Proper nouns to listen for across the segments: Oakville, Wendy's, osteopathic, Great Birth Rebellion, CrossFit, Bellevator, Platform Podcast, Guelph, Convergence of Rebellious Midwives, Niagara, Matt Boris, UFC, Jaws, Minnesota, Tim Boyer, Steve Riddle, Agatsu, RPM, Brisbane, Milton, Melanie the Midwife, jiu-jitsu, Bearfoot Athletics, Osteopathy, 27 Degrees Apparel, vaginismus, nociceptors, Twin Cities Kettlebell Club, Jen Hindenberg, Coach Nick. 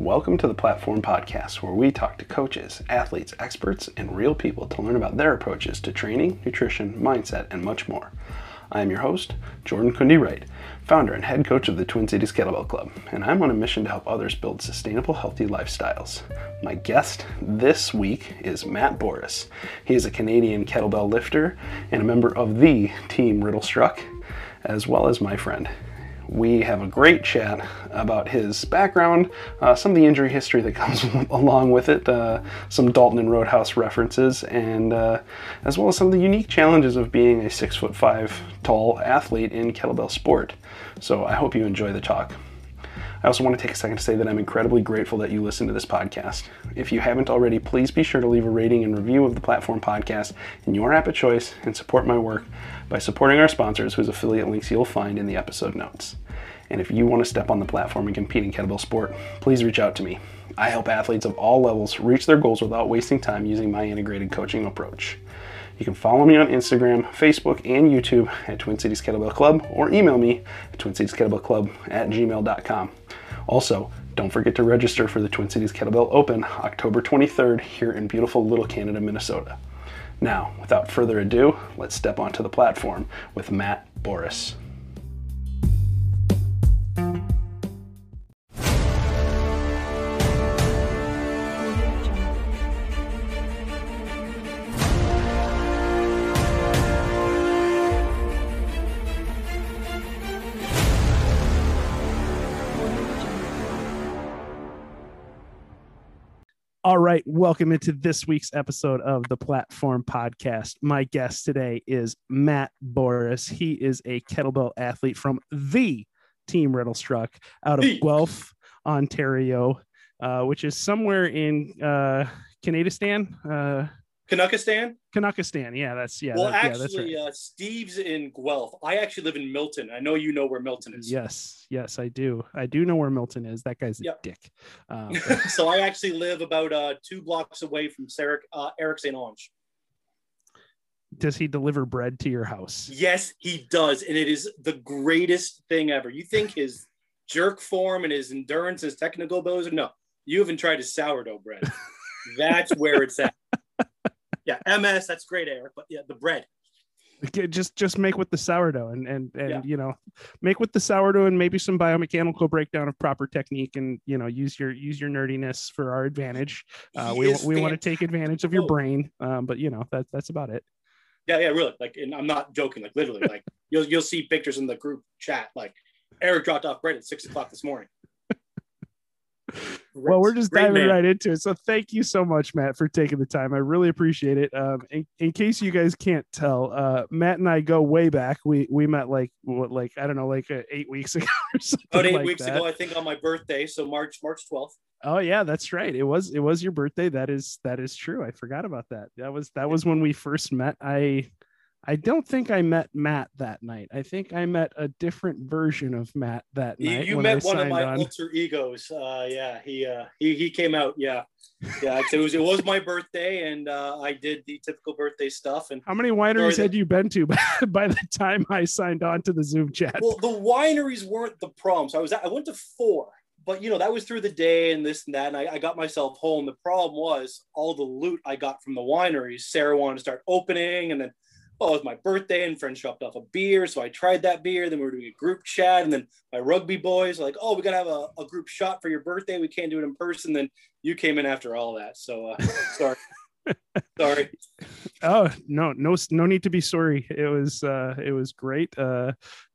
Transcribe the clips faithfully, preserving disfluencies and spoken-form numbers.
Welcome to the Platform Podcast, where we talk to coaches, athletes, experts, and real people to learn about their approaches to training, nutrition, mindset, and much more. I am your host, Jordan Kundi-Wright, founder and head coach of the Twin Cities Kettlebell Club, and I'm on a mission to help others build sustainable, healthy lifestyles. My guest this week is Matt Boris. He is a Canadian kettlebell lifter and a member of the Team Riddle Struck, as well as my friend. We have a great chat about his background, uh, some of the injury history that comes along with it, uh, some Dalton and Roadhouse references, and uh, as well as some of the unique challenges of being a six foot five tall athlete in kettlebell sport. So I hope you enjoy the talk. I also want to take a second to say that I'm incredibly grateful that you listen to this podcast. If you haven't already, please be sure to leave a rating and review of the Platform Podcast in your app of choice and support my work by supporting our sponsors, whose affiliate links you'll find in the episode notes. And if you want to step on the platform and compete in kettlebell sport, please reach out to me. I help athletes of all levels reach their goals without wasting time using my integrated coaching approach. You can follow me on Instagram, Facebook, and YouTube at Twin Cities Kettlebell Club, or email me at twincitieskettlebellclub at gmail dot com. Also, don't forget to register for the Twin Cities Kettlebell Open October twenty-third here in beautiful Little Canada, Minnesota. Now, without further ado, let's step onto the platform with Matt Boris. All right, welcome into this week's episode of the Platform Podcast. My guest today is Matt Boris. He is a kettlebell athlete from the Team Riddle Struck out of hey. Guelph, Ontario, uh, which is somewhere in uh, Canadistan. Uh, Canuckistan? Canuckistan, yeah, that's, yeah. Well, that, actually, yeah, that's right. uh, Steve's in Guelph. I actually live in Milton. I know you know where Milton is. Yes, yes, I do. I do know where Milton is. That guy's a yep. dick. Um, so I actually live about uh, two blocks away from Sarah, uh, Eric Saint Ange. Does he deliver bread to your house? Yes, he does. And it is the greatest thing ever. You think his jerk form and his endurance, his technical abilities? No, you haven't tried his sourdough bread. That's where it's at. Yeah, M S, that's great, Eric, but yeah, the bread. Just just make with the sourdough and, and, and yeah. you know, make with the sourdough and maybe some biomechanical breakdown of proper technique and, you know, use your use your nerdiness for our advantage. Uh, we we want to take advantage of your brain, um, but, you know, that, that's about it. Yeah, yeah, really. Like, and I'm not joking, like literally, like you'll, you'll see pictures in the group chat, like Eric dropped off bread at six o'clock this morning. Well, we're just Great diving man. right into it. So thank you so much, Matt, for taking the time. I really appreciate it. Um, in, in case you guys can't tell, uh, Matt and I go way back. We we met like, what, like, I don't know, like uh, eight weeks ago or something. About eight like weeks that. ago, I think on my birthday. So March, March twelfth. Oh yeah, that's right. It was, it was your birthday. That is, that is true. I forgot about that. That was, that was when we first met. I, I don't think I met Matt that night. I think I met a different version of Matt that night. You, you met one of my on. alter egos. Uh, yeah, he, uh, he he came out. Yeah, yeah. It was it was my birthday, and uh, I did the typical birthday stuff. And how many wineries had that, you been to by, by the time I signed on to the Zoom chat? Well, the wineries weren't the problem. So I was I went to four, but you know that was through the day and this and that. And I, I got myself home. The problem was all the loot I got from the wineries. Sarah wanted to start opening, and then. Oh, it was my birthday and friends dropped off a beer. So I tried that beer. Then we were doing a group chat. And then my rugby boys were like, oh, we got to have a, a group shot for your birthday. We can't do it in person. Then you came in after all that. So uh, sorry. sorry. Oh, no, no, no need to be sorry. It was uh, it was great. Uh,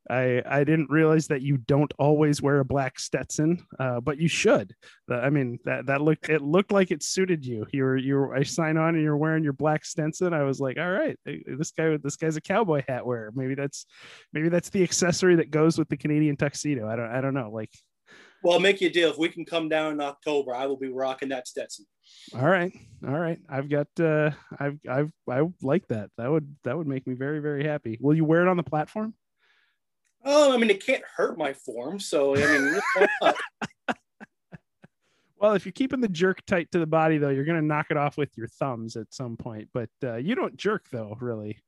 I I didn't realize that you don't always wear a black Stetson, uh, but you should. Uh, I mean, that that looked it looked like it suited you. You were you were, I sign on and you're wearing your black Stetson. I was like, all right, this guy this guy's a cowboy hat wearer. Maybe that's maybe that's the accessory that goes with the Canadian tuxedo. I don't I don't know. Like, well, I'll make you a deal. If we can come down in October, I will be rocking that Stetson. All right, all right. I've got uh, I've I've I like that. That would that would make me very very happy. Will you wear it on the platform? Oh, I mean, it can't hurt my form. So, I mean, why not? Well, if you're keeping the jerk tight to the body, though, you're going to knock it off with your thumbs at some point. But uh, you don't jerk, though, really.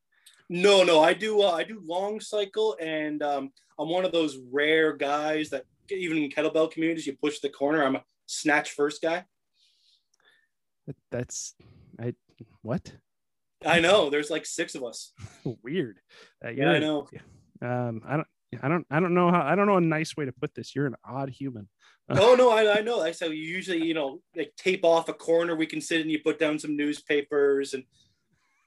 No, no, I do. Uh, I do long cycle. And um, I'm one of those rare guys that even in kettlebell communities, you push the corner. I'm a snatch first guy. That's I what? I know there's like six of us. Weird. Uh, yeah, I know. Um, I don't. I don't. I don't know how. I don't know a nice way to put this. You're an odd human. oh no, I, I know. I so you usually, you know, like tape off a corner we can sit in. You put down some newspapers and,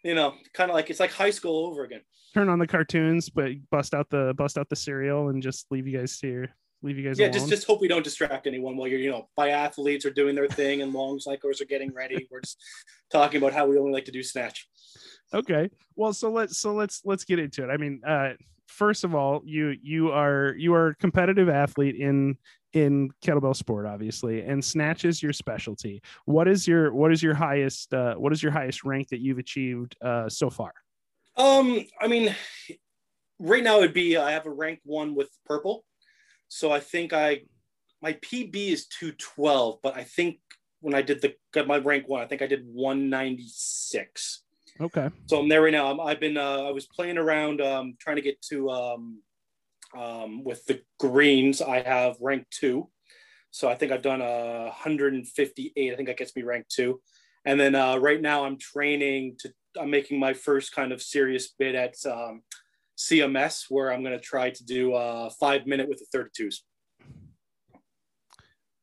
you know, kind of like it's like high school over again. Turn on the cartoons, but bust out the bust out the cereal and just leave you guys here. Leave you guys. Yeah, alone. just just hope we don't distract anyone while you're, you know, biathletes are doing their thing and long cyclists are getting ready. We're just talking about how we only like to do snatch. Okay, well, so let's so let's let's get into it. I mean, uh, first of all, you you are you are a competitive athlete in in kettlebell sport, obviously, and snatch is your specialty. What is your what is your highest uh, what is your highest rank that you've achieved uh, so far? Um, I mean, right now it'd be I have a rank one with purple. So I think I, my P B is two twelve, but I think when I did the, got my rank one, I think I did one ninety-six. Okay. So I'm there right now. I'm, I've been, uh, I was playing around, um, trying to get to, um, um, with the greens, I have rank two. So I think I've done uh, one fifty-eight. I think that gets me rank two. And then uh, right now I'm training to, I'm making my first kind of serious bid at, um, C M S, where I'm going to try to do a five minute with the thirty-twos.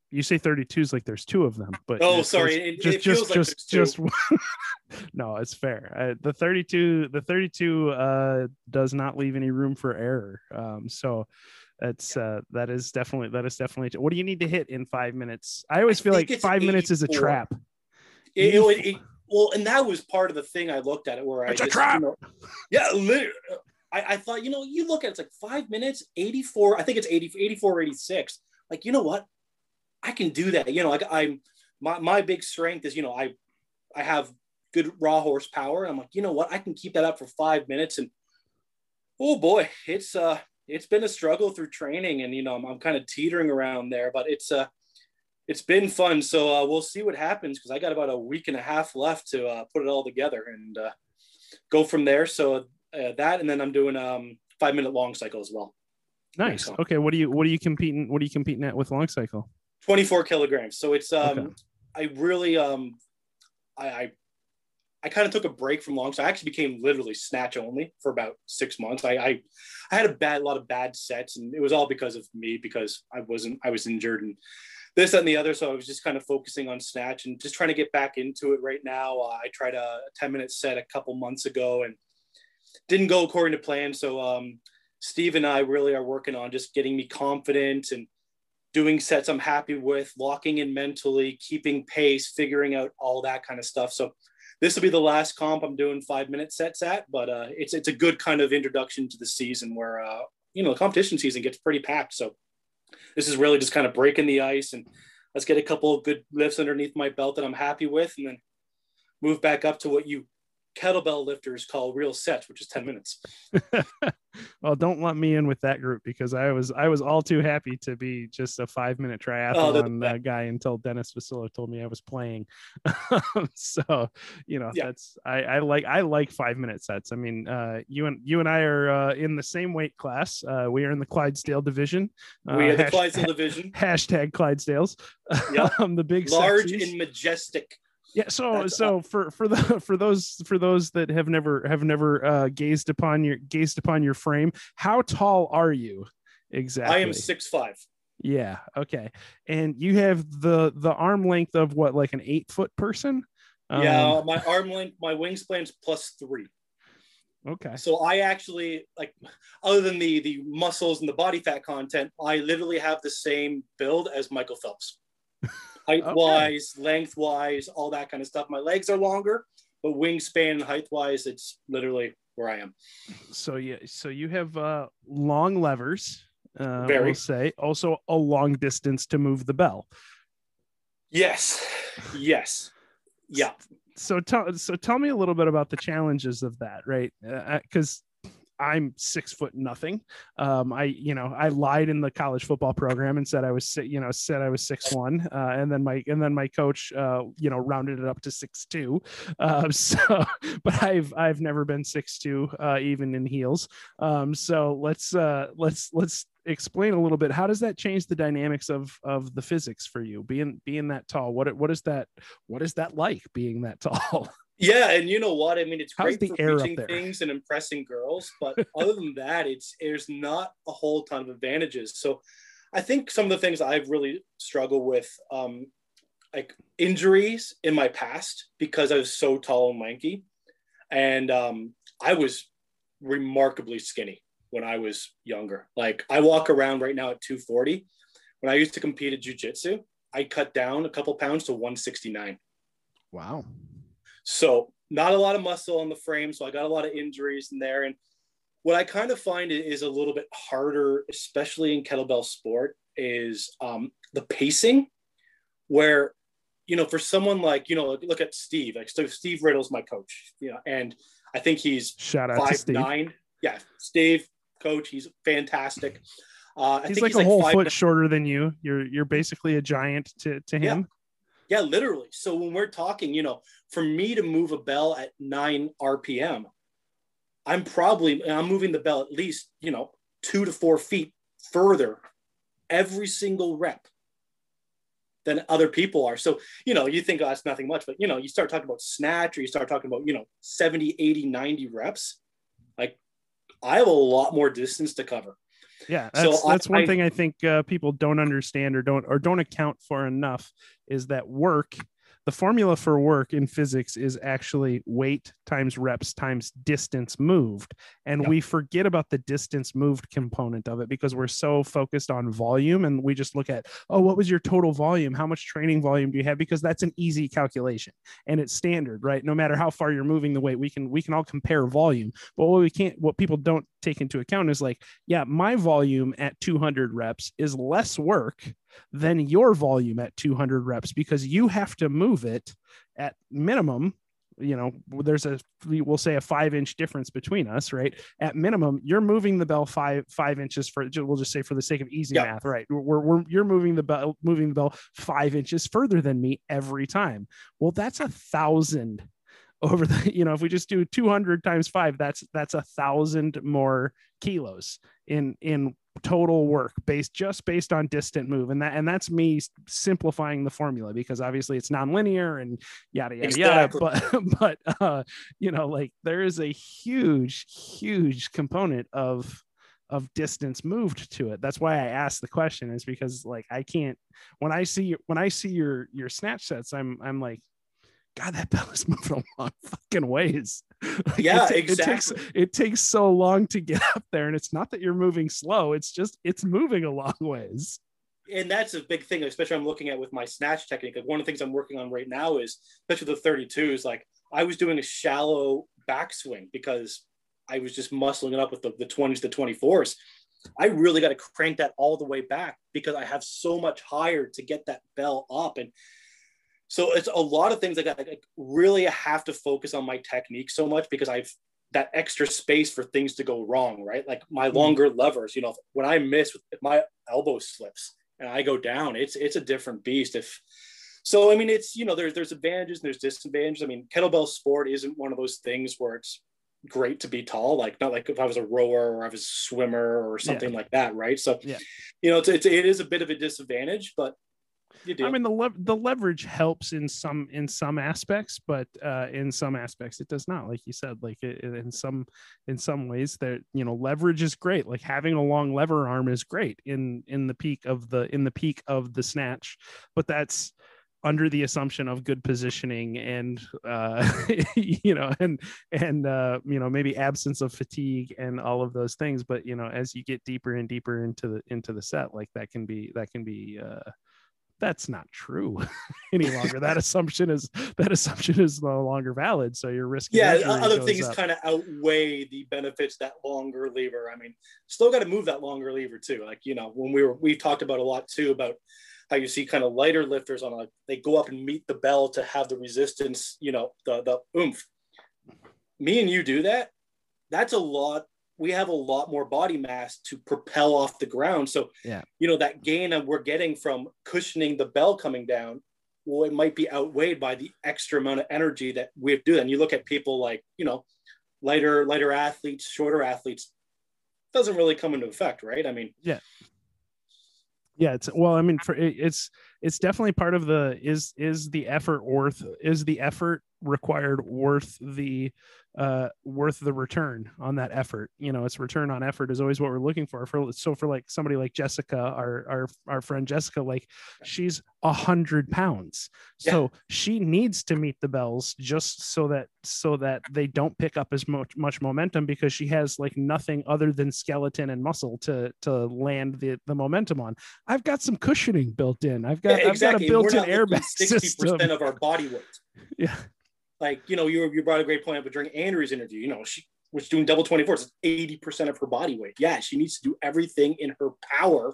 You say thirty-twos like there's two of them, but oh, sorry, it, just it feels just just, like just no, it's fair. Uh, the thirty-two, the thirty-two uh, does not leave any room for error. Um, so that's yeah. uh, that is definitely that is definitely. What do you need to hit in five minutes? I always I feel like five minutes is a trap. It, you, it, it, well, and that was part of the thing I looked at it where it's I just, a trap. You know, yeah, literally. I, I thought, you know, you look at it, it's like five minutes, eighty-four. I think it's eighty, eighty-four, eighty-six. Like, you know what? I can do that. You know, like I'm, my, my big strength is, you know, I, I have good raw horsepower. I'm like, you know what? I can keep that up for five minutes. And oh boy, it's, uh, it's been a struggle through training and, you know, I'm, I'm kind of teetering around there, but it's, uh, it's been fun. So uh, we'll see what happens. Cause I got about a week and a half left to uh, put it all together and uh, go from there. So Uh, that and then I'm doing um five minute long cycle as well. Nice. Okay. What do you what are you competing? What are you competing at with long cycle? twenty-four kilograms. So it's um okay. I really um I I, I kind of took a break from long. So I actually became literally snatch only for about six months. I I, I had a bad a lot of bad sets and it was all because of me because I wasn't I was injured and this that, and the other. So I was just kind of focusing on snatch and just trying to get back into it right now. Uh, I tried a ten minute set a couple months ago and didn't go according to plan. So um, Steve and I really are working on just getting me confident and doing sets I'm happy with, locking in mentally, keeping pace, figuring out all that kind of stuff. So this will be the last comp I'm doing five minute sets at, but uh, it's it's a good kind of introduction to the season where, uh, you know, the competition season gets pretty packed. So this is really just kind of breaking the ice and let's get a couple of good lifts underneath my belt that I'm happy with and then move back up to what you kettlebell lifters call real sets, which is ten minutes. Well, don't let me in with that group because I was I was all too happy to be just a five minute triathlon oh, uh, guy until Dennis Vasilo told me I was playing. So you know yeah. that's I, I like I like five minute sets. I mean uh, you and you and I are uh, in the same weight class. Uh, we are in the Clydesdale division. Uh, we are the hash- Clydesdale division. Hashtag Clydesdales. Yeah, um, the big large sexies. And majestic. Yeah. So, That's so awesome. for, for the, for those, for those that have never, have never uh, gazed upon your, gazed upon your frame, how tall are you exactly? I am six, five. Yeah. Okay. And you have the, the arm length of what, like an eight foot person? Um, yeah. My arm length, my wingspan's plus three. Okay. So I actually like, other than the, the muscles and the body fat content, I literally have the same build as Michael Phelps. Height-wise, okay. Length-wise, all that kind of stuff. My legs are longer, but wingspan and height-wise, it's literally where I am. So yeah, so you have uh, long levers, uh, we'll say. Also, a long distance to move the bell. Yes, yes, yeah. So tell so tell me a little bit about the challenges of that, right? Because. Uh, I'm six foot nothing. Um, I, you know, I lied in the college football program and said I was, you know, said I was six one, uh, and then my and then my coach, uh, you know, rounded it up to six two. Uh, so, but I've I've never been six two, uh, even in heels. Um, so let's uh, let's let's explain a little bit, how does that change the dynamics of of the physics for you, being being that tall? What what is that what is that like, being that tall? Yeah, and you know what I mean, it's great for teaching things and impressing girls, but other than that, it's there's not a whole ton of advantages. So I think some of the things I've really struggled with, um, like injuries in my past, because I was so tall and lanky, and um, I was remarkably skinny when I was younger. Like I walk around right now at two forty. When I used to compete at jiu-jitsu, I cut down a couple pounds to one sixty-nine. Wow. So not a lot of muscle on the frame. So I got a lot of injuries in there. And what I kind of find is a little bit harder, especially in kettlebell sport, is um, the pacing, where, you know, for someone like, you know, look at Steve, like so Steve Riddle's my coach, you know, and I think he's Shout out five, to Steve. nine. Yeah. Steve, coach, he's fantastic. Uh, I he's think like he's a like whole foot nine. shorter than you. You're, you're basically a giant to, to him. Yeah. yeah, literally. So when we're talking, you know, for me to move a bell at nine R P M, I'm probably, I'm moving the bell at least, you know, two to four feet further every single rep than other people are. So, you know, you think, oh, that's nothing much, but, you know, you start talking about snatch, or you start talking about, you know, seventy, eighty, ninety reps. Like I have a lot more distance to cover. Yeah. That's, so that's I, one I, thing I think uh, people don't understand or don't, or don't account for enough, is that work, the formula for work in physics is actually weight times reps times distance moved. And yep. we forget about the distance moved component of it because we're so focused on volume, and we just look at, oh, what was your total volume? How much training volume do you have? Because that's an easy calculation and it's standard, right? No matter how far you're moving the weight, we can, we can all compare volume, but what we can't, what people don't take into account is like, yeah, my volume at two hundred reps is less work than your volume at two hundred reps, because you have to move it at minimum. You know, there's a, we'll say a five inch difference between us, right? At minimum, you're moving the bell five, five inches for, we'll just say for the sake of easy yep. math, right? We're, we're, you're moving the bell, moving the bell five inches further than me every time. Well, that's a thousand over the, you know, if we just do two hundred times five, that's, that's a thousand more kilos in, in, total work based just based on distant move. And that, and that's me simplifying the formula, because obviously it's nonlinear and yada, yada, exactly. yada. But, but, uh, you know, like there is a huge, huge component of, of distance moved to it. That's why I asked the question, is because like, I can't, when I see, when I see your, your snatch sets, I'm, I'm like, God, that bell is moving a long fucking ways. Like yeah, it, exactly. It takes, it takes so long to get up there. And it's not that you're moving slow. It's just, it's moving a long ways. And that's a big thing, especially I'm looking at with my snatch technique. Like one of the things I'm working on right now is, especially the thirty-twos, like I was doing a shallow backswing because I was just muscling it up with the, the twenties, the twenty-fours. I really got to crank that all the way back because I have so much higher to get that bell up. And so it's a lot of things. I got like, really I have to focus on my technique so much because I've that extra space for things to go wrong, right? Like my longer levers, you know, when I miss, my elbow slips and I go down, it's it's a different beast. If so, I mean, it's, you know, there's there's advantages and there's disadvantages. I mean, kettlebell sport isn't one of those things where it's great to be tall, like not like if I was a rower or I was a swimmer or something yeah. like that, right? So, yeah. you know, it's, it's, it is a bit of a disadvantage, but I mean, the le- the leverage helps in some in some aspects, but uh, in some aspects it does not. Like you said, like it, it, in some in some ways, that you know, leverage is great. Like having a long lever arm is great in in the peak of the in the peak of the snatch, but that's under the assumption of good positioning and uh, you know and and uh, you know maybe absence of fatigue and all of those things. But you know, as you get deeper and deeper into the into the set, like that can be that can be. Uh, that's not true any longer. That assumption is that assumption is no longer valid. So you're risking. Yeah. Other things kind of outweigh the benefits, that longer lever. I mean, still got to move that longer lever too. Like, you know, when we were, we've talked about a lot too, about how you see kind of lighter lifters on like, they go up and meet the bell to have the resistance, you know, the, the oomph. Me and you do that. That's a lot. We have a lot more body mass to propel off the ground. So, yeah. you know, that gain that we're getting from cushioning the bell coming down, well, it might be outweighed by the extra amount of energy that we have to do. And you look at people like, you know, lighter, lighter athletes, shorter athletes, doesn't really come into effect, right? I mean, yeah. Yeah, it's well, I mean, for it's it's definitely part of the is is the effort worth is the effort required worth the uh worth the return on that effort. You know, it's return on effort is always what we're looking for. For so for like somebody like Jessica, our our our friend Jessica, like she's a hundred pounds. So yeah. she needs to meet the bells just so that so that they don't pick up as much much momentum, because she has like nothing other than skeleton and muscle to to land the, the momentum on. I've got some cushioning built in. I've got yeah, exactly. I've got a built-in airbag system. sixty percent of our body weight. Yeah. Like, you know, you you brought a great point up, but during Andrea's interview, you know, she was doing double twenty-fours, so eighty percent of her body weight. Yeah, she needs to do everything in her power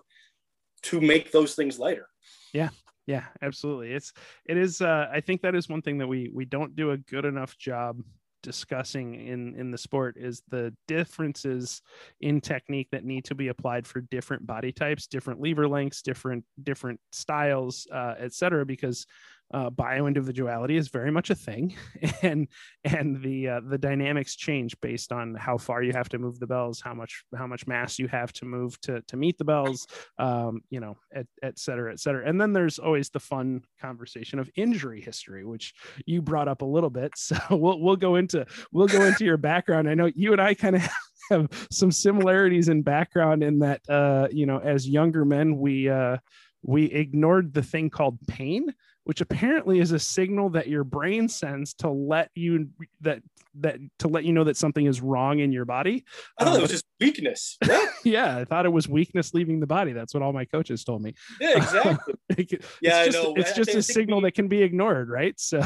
to make those things lighter. Yeah, yeah, absolutely. It's, it is, uh, I think that is one thing that we, we don't do a good enough job discussing in, in the sport, is the differences in technique that need to be applied for different body types, different lever lengths, different, different styles, uh, et cetera, because Uh, bio-individuality is very much a thing, and and the uh, the dynamics change based on how far you have to move the bells, how much how much mass you have to move to to meet the bells, um, you know, et, et cetera, et cetera. And then there's always the fun conversation of injury history, which you brought up a little bit. So we'll we'll go into we'll go into your background. I know you and I kind of have some similarities in background in that, uh, you know, as younger men, we uh, we ignored the thing called pain, which apparently is a signal that your brain sends to let you that that to let you know that something is wrong in your body. I thought um, it was just weakness. Yeah, I thought it was weakness leaving the body. That's what all my coaches told me. Yeah, exactly. it, yeah, it's just, I know. It's just I, I a signal me, that can be ignored, right? So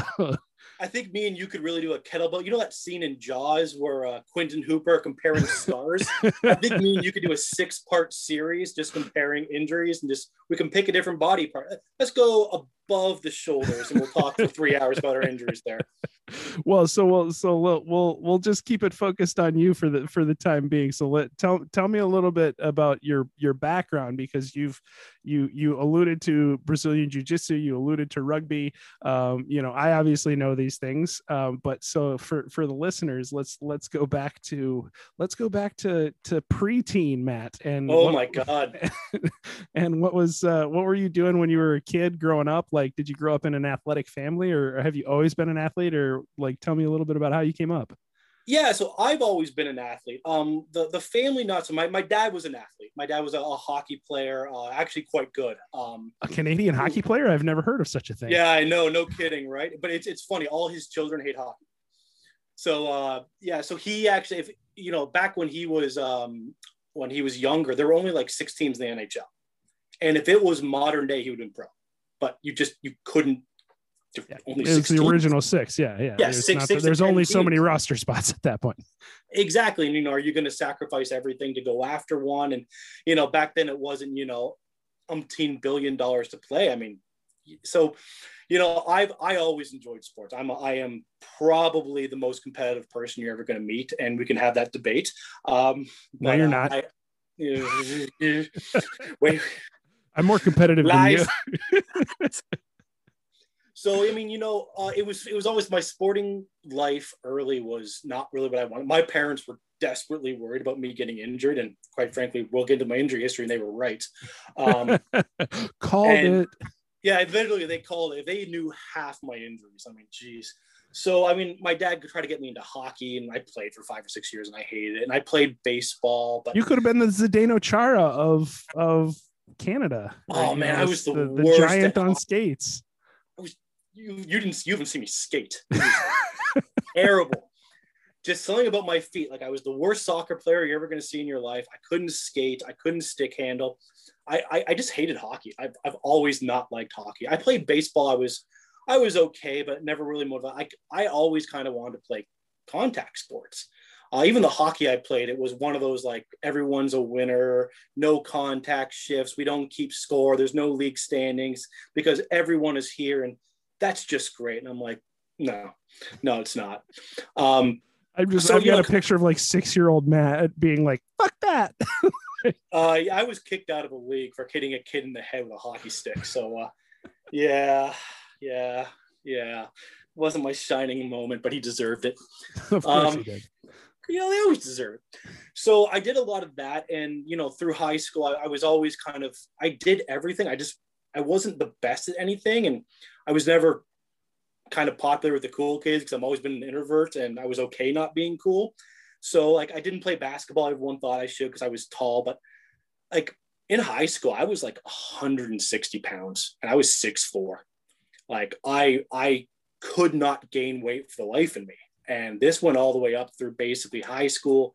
I think me and you could really do a kettlebell. You know that scene in Jaws where uh, Quint and Hooper are comparing scars? I think me and you could do a six-part series just comparing injuries, and just we can pick a different body part. Let's go above the shoulders, and we'll talk for three hours about our injuries there. Well, so we'll so we'll we'll we'll just keep it focused on you for the for the time being. So let tell tell me a little bit about your your background, because you've you you alluded to Brazilian Jiu-Jitsu, you alluded to rugby. Um, you know, I obviously know these things, um, but so for for the listeners, let's let's go back to let's go back to to preteen Matt. And oh what, my god, and what was uh, what were you doing when you were a kid growing up? Like, did you grow up in an athletic family, or have you always been an athlete, or like tell me a little bit about how you came up? Yeah, so I've always been an athlete. Um, the the family, not so. My my dad was an athlete. My dad was a, a hockey player, uh, actually quite good. Um, a Canadian hockey player? I've never heard of such a thing. Yeah, I know, no kidding, right? But it's it's funny. All his children hate hockey. So uh, yeah, so he actually, if you know, back when he was um, when he was younger, there were only like six teams in the N H L, and if it was modern day, he would have been pro. But you just you couldn't. Yeah, only it's the original six. Yeah. Yeah. yeah there's six, not, six, there's only so many roster spots at that point. Exactly. And, you know, are you going to sacrifice everything to go after one? And, you know, back then it wasn't, you know, umpteen billion dollars to play. I mean, so, you know, I've, I always enjoyed sports. I'm, a, I am probably the most competitive person you're ever going to meet. And we can have that debate. Um, no, you're not. I, wait, I'm more competitive lies. than you. So, I mean, you know, uh, it was it was always my sporting life early was not really what I wanted. My parents were desperately worried about me getting injured. And quite frankly, we'll get into my injury history, and they were right. Um, called and, it. Yeah, literally, they called it. They knew half my injuries. I mean, geez. So, I mean, my dad could try to get me into hockey, and I played for five or six years, and I hated it. And I played baseball. But you could have been the Zdeno Chara of, of Canada. Oh, right? Man, I was the, the, the worst. The giant on skates. You, you didn't you haven't seen me skate. Terrible. Just something about my feet. Like, I was the worst soccer player you're ever going to see in your life. I couldn't skate. I couldn't stick handle. I, I, I just hated hockey. I've, I've always not liked hockey. I played baseball. I was I was okay, but never really motivated. I, I always kind of wanted to play contact sports. Uh, even the hockey I played, it was one of those, like, everyone's a winner, no contact shifts. We don't keep score. There's no league standings because everyone is here. And that's just great. And I'm like, no, no, it's not. Um, I've just so, I've got know, a picture of like six-year-old Matt being like, fuck that. uh, I was kicked out of a league for hitting a kid in the head with a hockey stick. So uh, yeah, yeah, yeah. It wasn't my shining moment, but he deserved it. Of course um, he did. you know, they always deserve it. So I did a lot of that. And, you know, through high school, I, I was always kind of, I did everything. I just, I wasn't the best at anything. And I was never kind of popular with the cool kids because I've always been an introvert and I was okay not being cool. So like, I didn't play basketball. Everyone thought I should because I was tall, but like in high school, I was like one hundred sixty pounds and I was six foot four. Like I, I could not gain weight for the life in me. And this went all the way up through basically high school,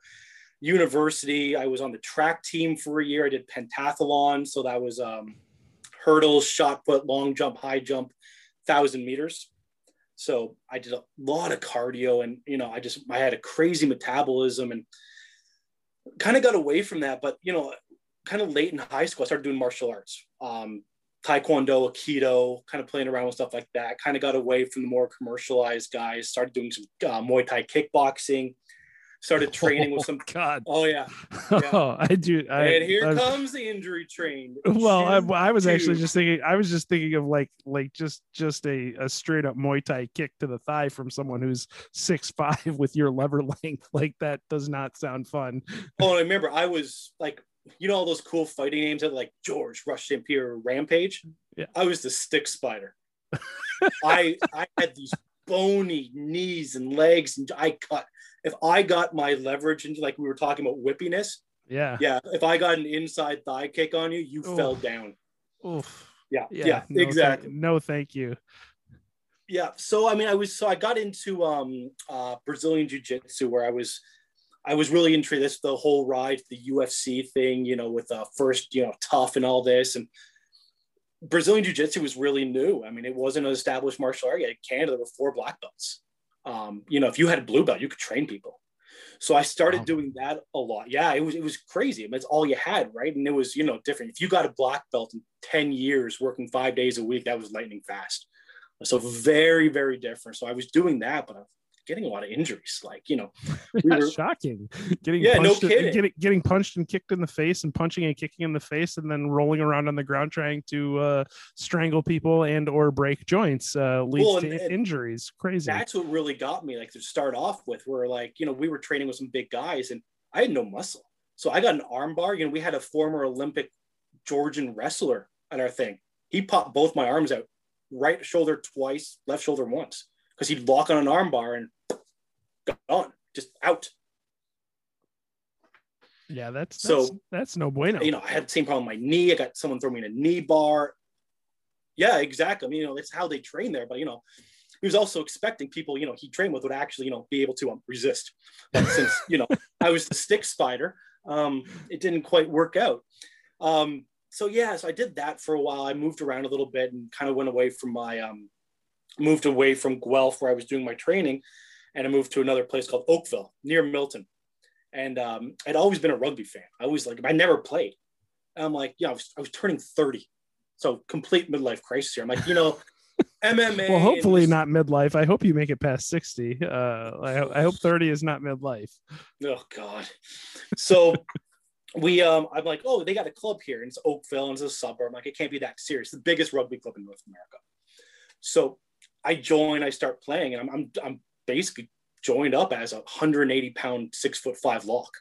university. I was on the track team for a year. I did pentathlon. So that was um, hurdles, shot put, long jump, high jump, thousand meters. So I did a lot of cardio and, you know, I just, I had a crazy metabolism and kind of got away from that. But, you know, kind of late in high school, I started doing martial arts, um, Taekwondo, Aikido, kind of playing around with stuff like that. Kind of got away from the more commercialized guys, started doing some uh, Muay Thai kickboxing, started training oh, with some. God. Oh, yeah. yeah. Oh, I do. I, and here I, comes the injury train. Well, I, I was two. actually just thinking, I was just thinking of like, like just, just a, a straight up Muay Thai kick to the thigh from someone who's six foot five with your lever length. Like that does not sound fun. Oh, and I remember I was like, you know, all those cool fighting names that like George, Rush, Empire, Rampage. Yeah. I was the stick spider. I I had these bony knees and legs and I cut. If I got my leverage into like, we were talking about whippiness. Yeah. Yeah. If I got an inside thigh kick on you, you Oof. fell down. Oof. Yeah. Yeah. yeah no, exactly. Th- no, thank you. Yeah. So, I mean, I was, so I got into um, uh, Brazilian jiu-jitsu where I was, I was really into this, the whole ride, the U F C thing, you know, with uh, first, you know, tough and all this. And Brazilian jiu-jitsu was really new. I mean, it wasn't an established martial art yet. In Canada, there were four black belts. Um, you know, if you had a blue belt, you could train people. So I started wow. doing that a lot. Yeah, it was it was crazy. I mean, it's all you had, right? And it was, you know, different. If you got a black belt in ten years working five days a week, that was lightning fast. So very, very different. So I was doing that, but I getting a lot of injuries, like, you know, we yeah, were shocking getting yeah no kidding and, getting, getting punched and kicked in the face and punching and kicking in the face and then rolling around on the ground trying to uh strangle people and or break joints uh leads well, and, to injuries. Crazy. That's what really got me, like, to start off with, where, like, you know, we were training with some big guys and I had no muscle, so I got an arm bar. You know, we had a former Olympic Georgian wrestler at our thing. He popped both my arms out, right shoulder twice, left shoulder once, because he'd lock on an arm bar and gone, just out. Yeah, that's so that's, that's no bueno. You know, I had the same problem with my knee. I got someone throw me in a knee bar. Yeah, exactly. I mean, you know, it's how they train there. But, you know, he was also expecting people, you know, he trained with would actually, you know, be able to um, resist. But since, you know, I was the stick spider, um, it didn't quite work out. Um, so, yeah, so I did that for a while. I moved around a little bit and kind of went away from my um, moved away from Guelph where I was doing my training, and I moved to another place called Oakville near Milton. And um, I'd always been a rugby fan. I was like, I never played. And I'm like, yeah, I was, I was turning thirty. So complete midlife crisis here. I'm like, you know, M M A. Well, hopefully not midlife. I hope you make it past sixty. Uh, I, I hope thirty is not midlife. Oh God. So we, um, I'm like, oh, they got a club here and it's Oakville and it's a suburb. I'm like, it can't be that serious. The biggest rugby club in North America. So I join, I start playing, and I'm, I'm, I'm basically joined up as a one hundred eighty pound, six foot five lock.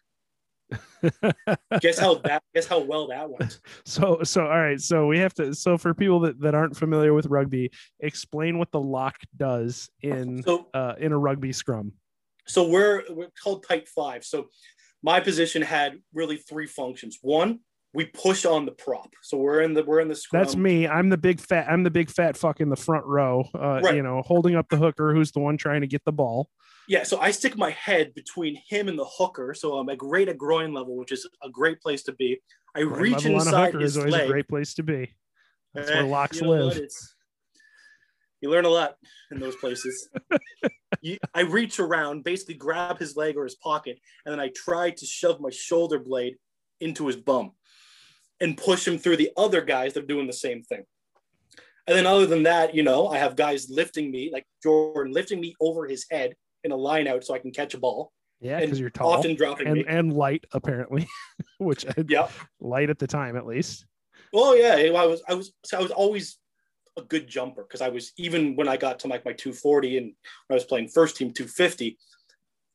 guess how that, guess how well that went. So, so, all right. So we have to, so for people that, that aren't familiar with rugby, explain what the lock does in, so, uh, in a rugby scrum. So we're, we're called type five. So my position had really three functions. One, we push on the prop. So we're in the, we're in the scrum. That's me. I'm the big fat, I'm the big fat fuck in the front row, uh, right. you know, holding up the hooker. Who's the one trying to get the ball. Yeah. So I stick my head between him and the hooker. So I'm like right at groin level, which is a great place to be. I groin reach inside his leg. Is always a great place to be. That's uh, where locks you know live. You learn a lot in those places. you, I reach around, basically grab his leg or his pocket. And then I try to shove my shoulder blade into his bum and push him through the other guys that are doing the same thing. And then other than that, you know, I have guys lifting me, like Jordan, lifting me over his head in a line out so I can catch a ball. Yeah, because you're tall. Often dropping and, me. And light, apparently, which I yep. light at the time, at least. Well, yeah, I was I was, so I was always a good jumper because I was, even when I got to like my two forty and when I was playing first team two fifty,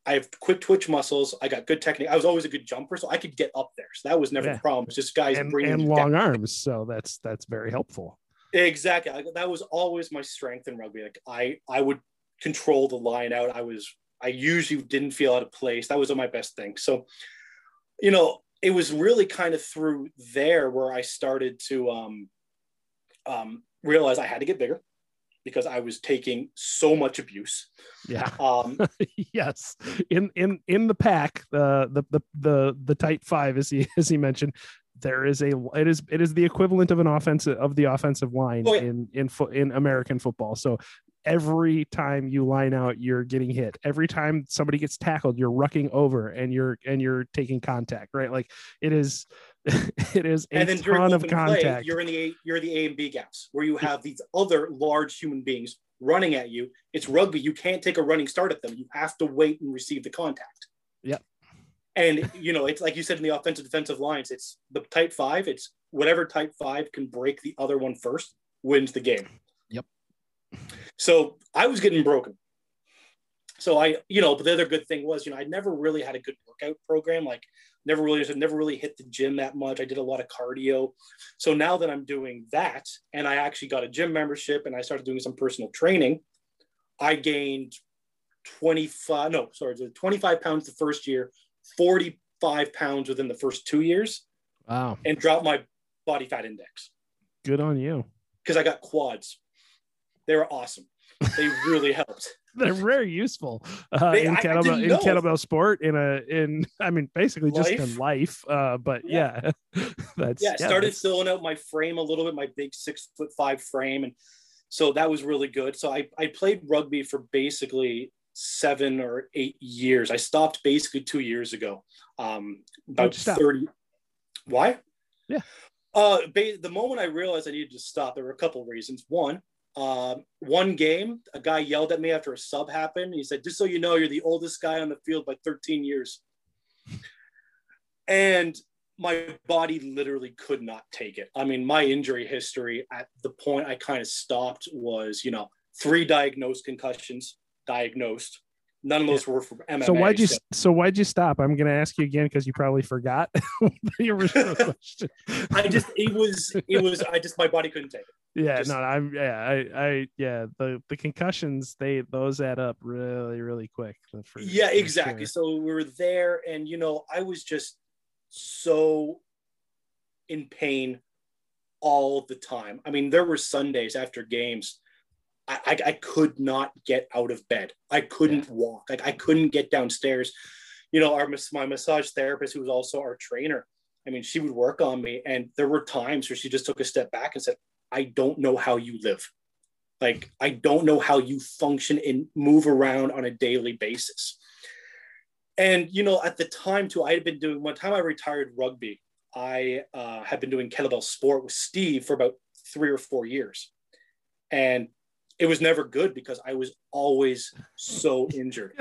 I have quick twitch muscles. I got good technique. I was always a good jumper, so I could get up there. So that was never yeah. the problem. It's just guys and, bringing and long down. arms. So that's that's very helpful. Exactly. I, that was always my strength in rugby. Like I, I would control the line out. I was I usually didn't feel out of place. That was my best thing. So, you know, it was really kind of through there where I started to um, um, realize I had to get bigger, because I was taking so much abuse. Yeah. Um, yes. In, in, in the pack, uh, the, the, the, the type five, as he, as he mentioned, there is a, it is, it is the equivalent of an offensive of the offensive line oh, yeah. in, in, fo- in American football. So every time you line out, you're getting hit. Every time somebody gets tackled, you're rucking over and you're, and you're taking contact, right? Like it is, it is a and then ton of contact. Play, you're in the A, you're the A and B gaps where you have these other large human beings running at you. It's rugby. You can't take a running start at them. You have to wait and receive the contact. Yep. And you know, it's like you said in the offensive defensive lines, it's the type five. It's whatever type five can break the other one first wins the game. Yep. So I was getting broken. So I, you know, but the other good thing was, you know, I never really had a good workout program. Like never really, never really hit the gym that much. I did a lot of cardio. So now that I'm doing that, and I actually got a gym membership and I started doing some personal training, I gained twenty-five, no, sorry, twenty-five pounds the first year, forty-five pounds within the first two years. Wow. And dropped my body fat index. Good on you. Because I got quads. They were awesome. They really helped. They're very useful uh, they, in, I, kettlebell, I in kettlebell sport in a, in, I mean, basically life. just in life. Uh, but yeah, yeah. that's yeah. I yeah, started that's... filling out my frame a little bit, my big six foot five frame. And so that was really good. So I, I played rugby for basically seven or eight years. I stopped basically two years ago. Um, about thirty. Why? Yeah. Uh, ba- the moment I realized I needed to stop, there were a couple of reasons. One, Uh, one game, a guy yelled at me after a sub happened. He said, "Just so you know, you're the oldest guy on the field by thirteen years." And my body literally could not take it. I mean, my injury history at the point I kind of stopped was, you know, three diagnosed concussions, diagnosed. None of those yeah. were from M M A. So why'd you so. so why'd you stop? I'm going to ask you again because you probably forgot the original question. I just it was it was I just my body couldn't take it. Yeah, just, no, I'm yeah I I yeah the the concussions they those add up really really quick. For, yeah, exactly. Sure. So we were there, and you know I was just so in pain all the time. I mean, there were Sundays after games. I, I could not get out of bed. I couldn't yeah. walk. Like I couldn't get downstairs. You know, our my massage therapist, who was also our trainer, I mean, she would work on me. And there were times where she just took a step back and said, "I don't know how you live. Like, I don't know how you function and move around on a daily basis." And, you know, at the time too, I had been doing, one time I retired rugby, I uh, had been doing kettlebell sport with Steve for about three or four years. And it was never good because I was always so injured.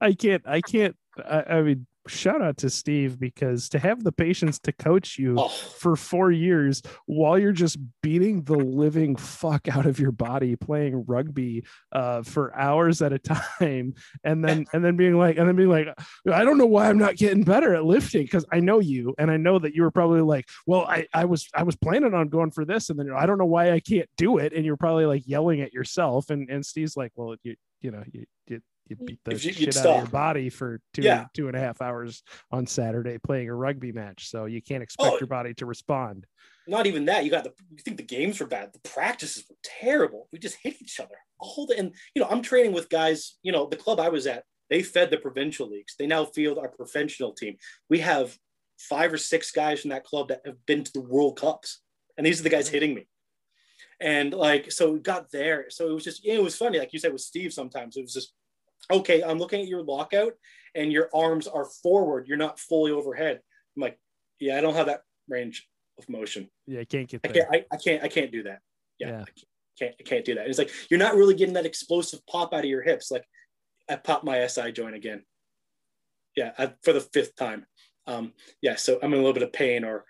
I can't, I can't, I, I mean, shout out to Steve, because to have the patience to coach you oh. for four years while you're just beating the living fuck out of your body, playing rugby uh, for hours at a time. And then, and then being like, and then being like, "I don't know why I'm not getting better at lifting." Cause I know you, and I know that you were probably like, "Well, I, I was, I was planning on going for this. And then I don't know why I can't do it." And you're probably like yelling at yourself. And, and Steve's like, "Well, you, you know, you, you, you beat the you, shit out of your body for two, yeah. two and a half hours on Saturday playing a rugby match. So you can't expect oh, your body to respond." Not even that. You got the, you think the games were bad. The practices were terrible. We just hit each other all the, and you know, I'm training with guys, you know, the club I was at, they fed the provincial leagues. They now field our professional team. We have five or six guys from that club that have been to the World Cups. And these are the guys hitting me. And like, so we got there. So it was just, it was funny. Like you said with Steve, sometimes it was just, "Okay, I'm looking at your lockout and your arms are forward. You're not fully overhead." I'm like, "Yeah, I don't have that range of motion. Yeah, I can't get that. I, I, I can't, I can't do that. Yeah, yeah. I can't, I can't do that." And it's like, "You're not really getting that explosive pop out of your hips." Like I popped my S I joint again. Yeah. I, for the fifth time. Um, yeah. So I'm in a little bit of pain, or,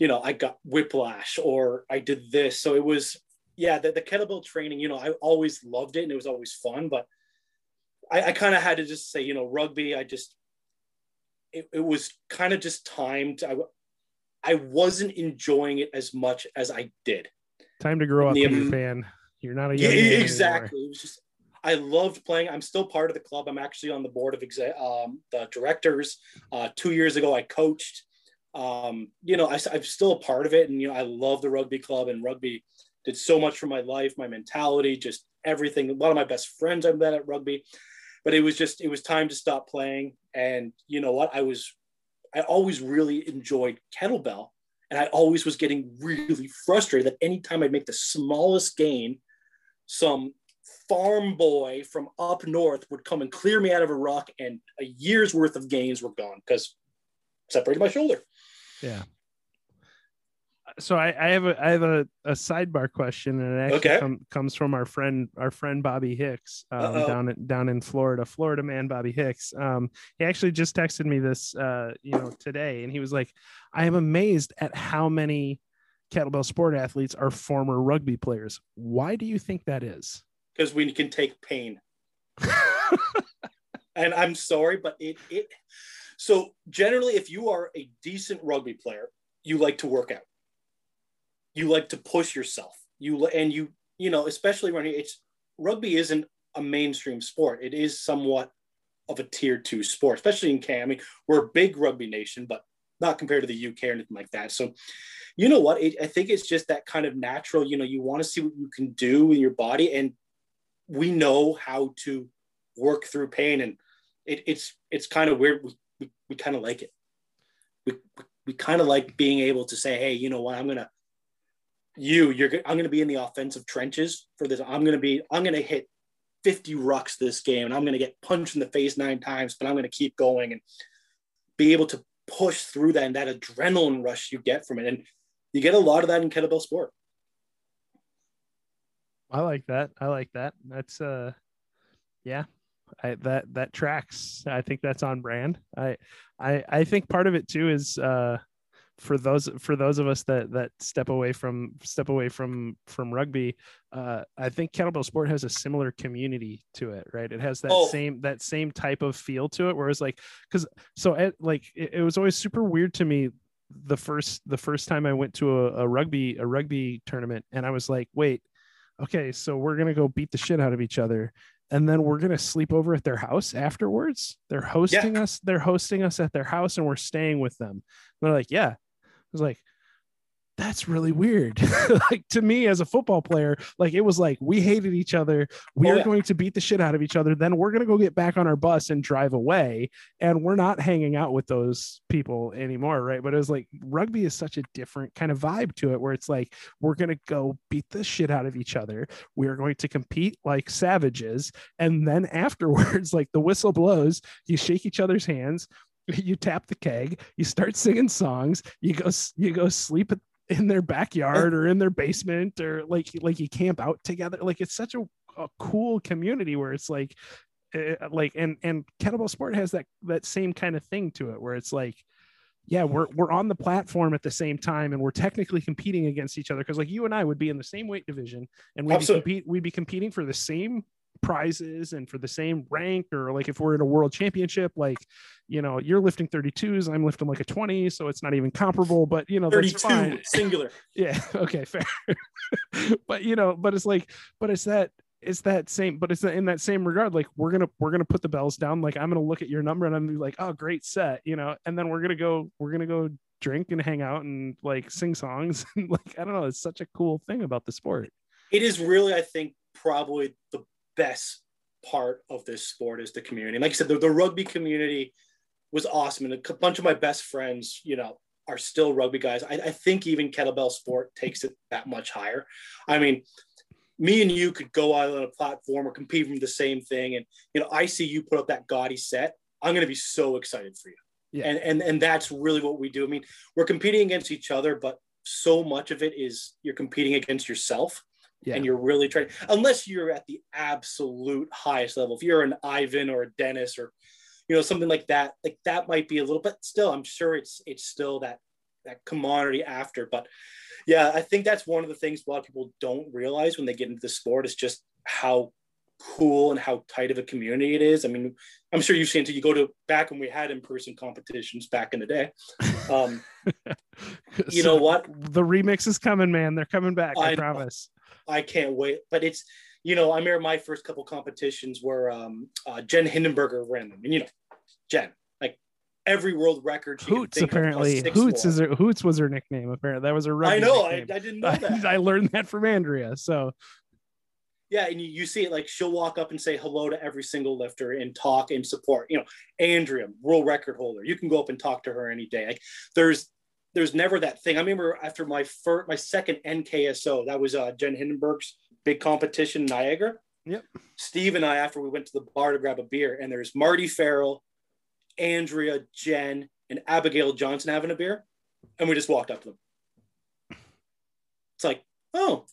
you know, I got whiplash, or I did this. So it was, yeah, the, the kettlebell training, you know, I always loved it and it was always fun, but I, I kind of had to just say, you know, rugby, I just, it, it was kind of just timed. I, I wasn't enjoying it as much as I did. Time to grow up, Peter um, Pan. You're not a young yeah, man exactly. Anymore. It was just, I loved playing. I'm still part of the club. I'm actually on the board of exa- um, the directors. Uh, two years ago, I coached. Um, you know, I, I'm still a part of it. And, you know, I love the rugby club, and rugby did so much for my life, my mentality, just everything. A lot of my best friends I met at rugby, but it was just, it was time to stop playing. And you know what? I was, I always really enjoyed kettlebell, and I always was getting really frustrated that anytime I'd make the smallest gain, some farm boy from up north would come and clear me out of a ruck, and a year's worth of gains were gone because separated my shoulder. Yeah. So I, I have a I have a, a sidebar question, and it actually okay. com, comes from our friend our friend Bobby Hicks um, down in, down in Florida, Florida man Bobby Hicks. Um, he actually just texted me this uh, you know today, and he was like, "I am amazed at how many kettlebell sport athletes are former rugby players. Why do you think that is?" Because we can take pain, and I'm sorry, but it it. So generally, if you are a decent rugby player, you like to work out. You like to push yourself. You and you, you know, especially when it's rugby isn't a mainstream sport. It is somewhat of a tier two sport, especially in Canada. I mean, we're a big rugby nation, but not compared to the U K or anything like that. So, you know what? It, I think it's just that kind of natural. You know, you want to see what you can do in your body, and we know how to work through pain. And it, it's it's kind of weird. We we, we kind of like it. We we kind of like being able to say, hey, you know what? I'm gonna. You, you're. I'm going to be in the offensive trenches for this. I'm going to be. I'm going to hit fifty rucks this game, and I'm going to get punched in the face nine times. But I'm going to keep going and be able to push through that, and that adrenaline rush you get from it. And you get a lot of that in kettlebell sport. I like that. I like that. That's uh, yeah. I, that that tracks. I think that's on brand. I I I think part of it too is uh. for those for those of us that that step away from step away from from rugby, uh I think kettlebell sport has a similar community to it, right? It has that oh. same that same type of feel to it, whereas like because so at, like it, it was always super weird to me the first the first time I went to a, a rugby a rugby tournament, and I was like, wait, okay, so we're gonna go beat the shit out of each other, and then we're going to sleep over at their house afterwards. They're hosting yeah. us. They're hosting us at their house, and we're staying with them. And they're like, yeah. I was like, that's really weird. Like to me as a football player, like it was like, we hated each other. We oh, are yeah. going to beat the shit out of each other. Then we're going to go get back on our bus and drive away. And we're not hanging out with those people anymore. Right. But it was like rugby is such a different kind of vibe to it, where it's like, we're going to go beat the shit out of each other. We are going to compete like savages. And then afterwards, like the whistle blows, you shake each other's hands, you tap the keg, you start singing songs, you go, you go sleep at in their backyard or in their basement, or like like you camp out together. Like it's such a, a cool community where it's like uh, like and and kettlebell sport has that that same kind of thing to it, where it's like yeah we're we're on the platform at the same time, and we're technically competing against each other, because like you and I would be in the same weight division, and we'd be, compete, we'd be competing for the same prizes and for the same rank, or like if we're in a world championship, like you know you're lifting thirty-twos, I'm lifting like a twenty, so it's not even comparable, but you know thirty-two that's fine. Singular yeah okay fair but you know but it's like but it's that it's that same but it's in that same regard, like we're gonna we're gonna put the bells down, like I'm gonna look at your number and I'm gonna be like, oh great set, you know and then we're gonna go we're gonna go drink and hang out and like sing songs and like I don't know, it's such a cool thing about the sport. It is really, I think, probably the best part of this sport is the community. And like I said, the, the rugby community was awesome. And a bunch of my best friends, you know, are still rugby guys. I, I think even kettlebell sport takes it that much higher. I mean, me and you could go out on a platform or compete from the same thing. And, you know, I see you put up that gaudy set. I'm going to be so excited for you. Yeah. And, and, and that's really what we do. I mean, we're competing against each other, but so much of it is you're competing against yourself. Yeah. And you're really trying, unless you're at the absolute highest level. If you're an Ivan or a Dennis or, you know, something like that, like that might be a little, but still, I'm sure it's, it's still that, that commodity after. But yeah, I think that's one of the things a lot of people don't realize when they get into the sport is just how cool and how tight of a community it is. I mean, I'm sure you've seen it. You go to back when we had in-person competitions back in the day. Um, you so know what? The remix is coming, man. They're coming back. I, I promise. I can't wait. But it's, you know, I remember my first couple competitions where um, uh, Jen Hindenberger ran them. And, you know, Jen, like every world record. She Hoots, apparently. Hoots, is her, Hoots was her nickname, apparently. That was her I know. I, I didn't know that. I, I learned that from Andrea. So. Yeah, and you, you see it, like she'll walk up and say hello to every single lifter and talk and support. You know, Andrea, world record holder. You can go up and talk to her any day. Like there's there's never that thing. I remember after my first, my second N K S O, that was uh, Jen Hindenberg's big competition in Niagara. Yep. Steve and I, after we went to the bar to grab a beer, and there's Marty Farrell, Andrea, Jen, and Abigail Johnson having a beer, and we just walked up to them. It's like, oh.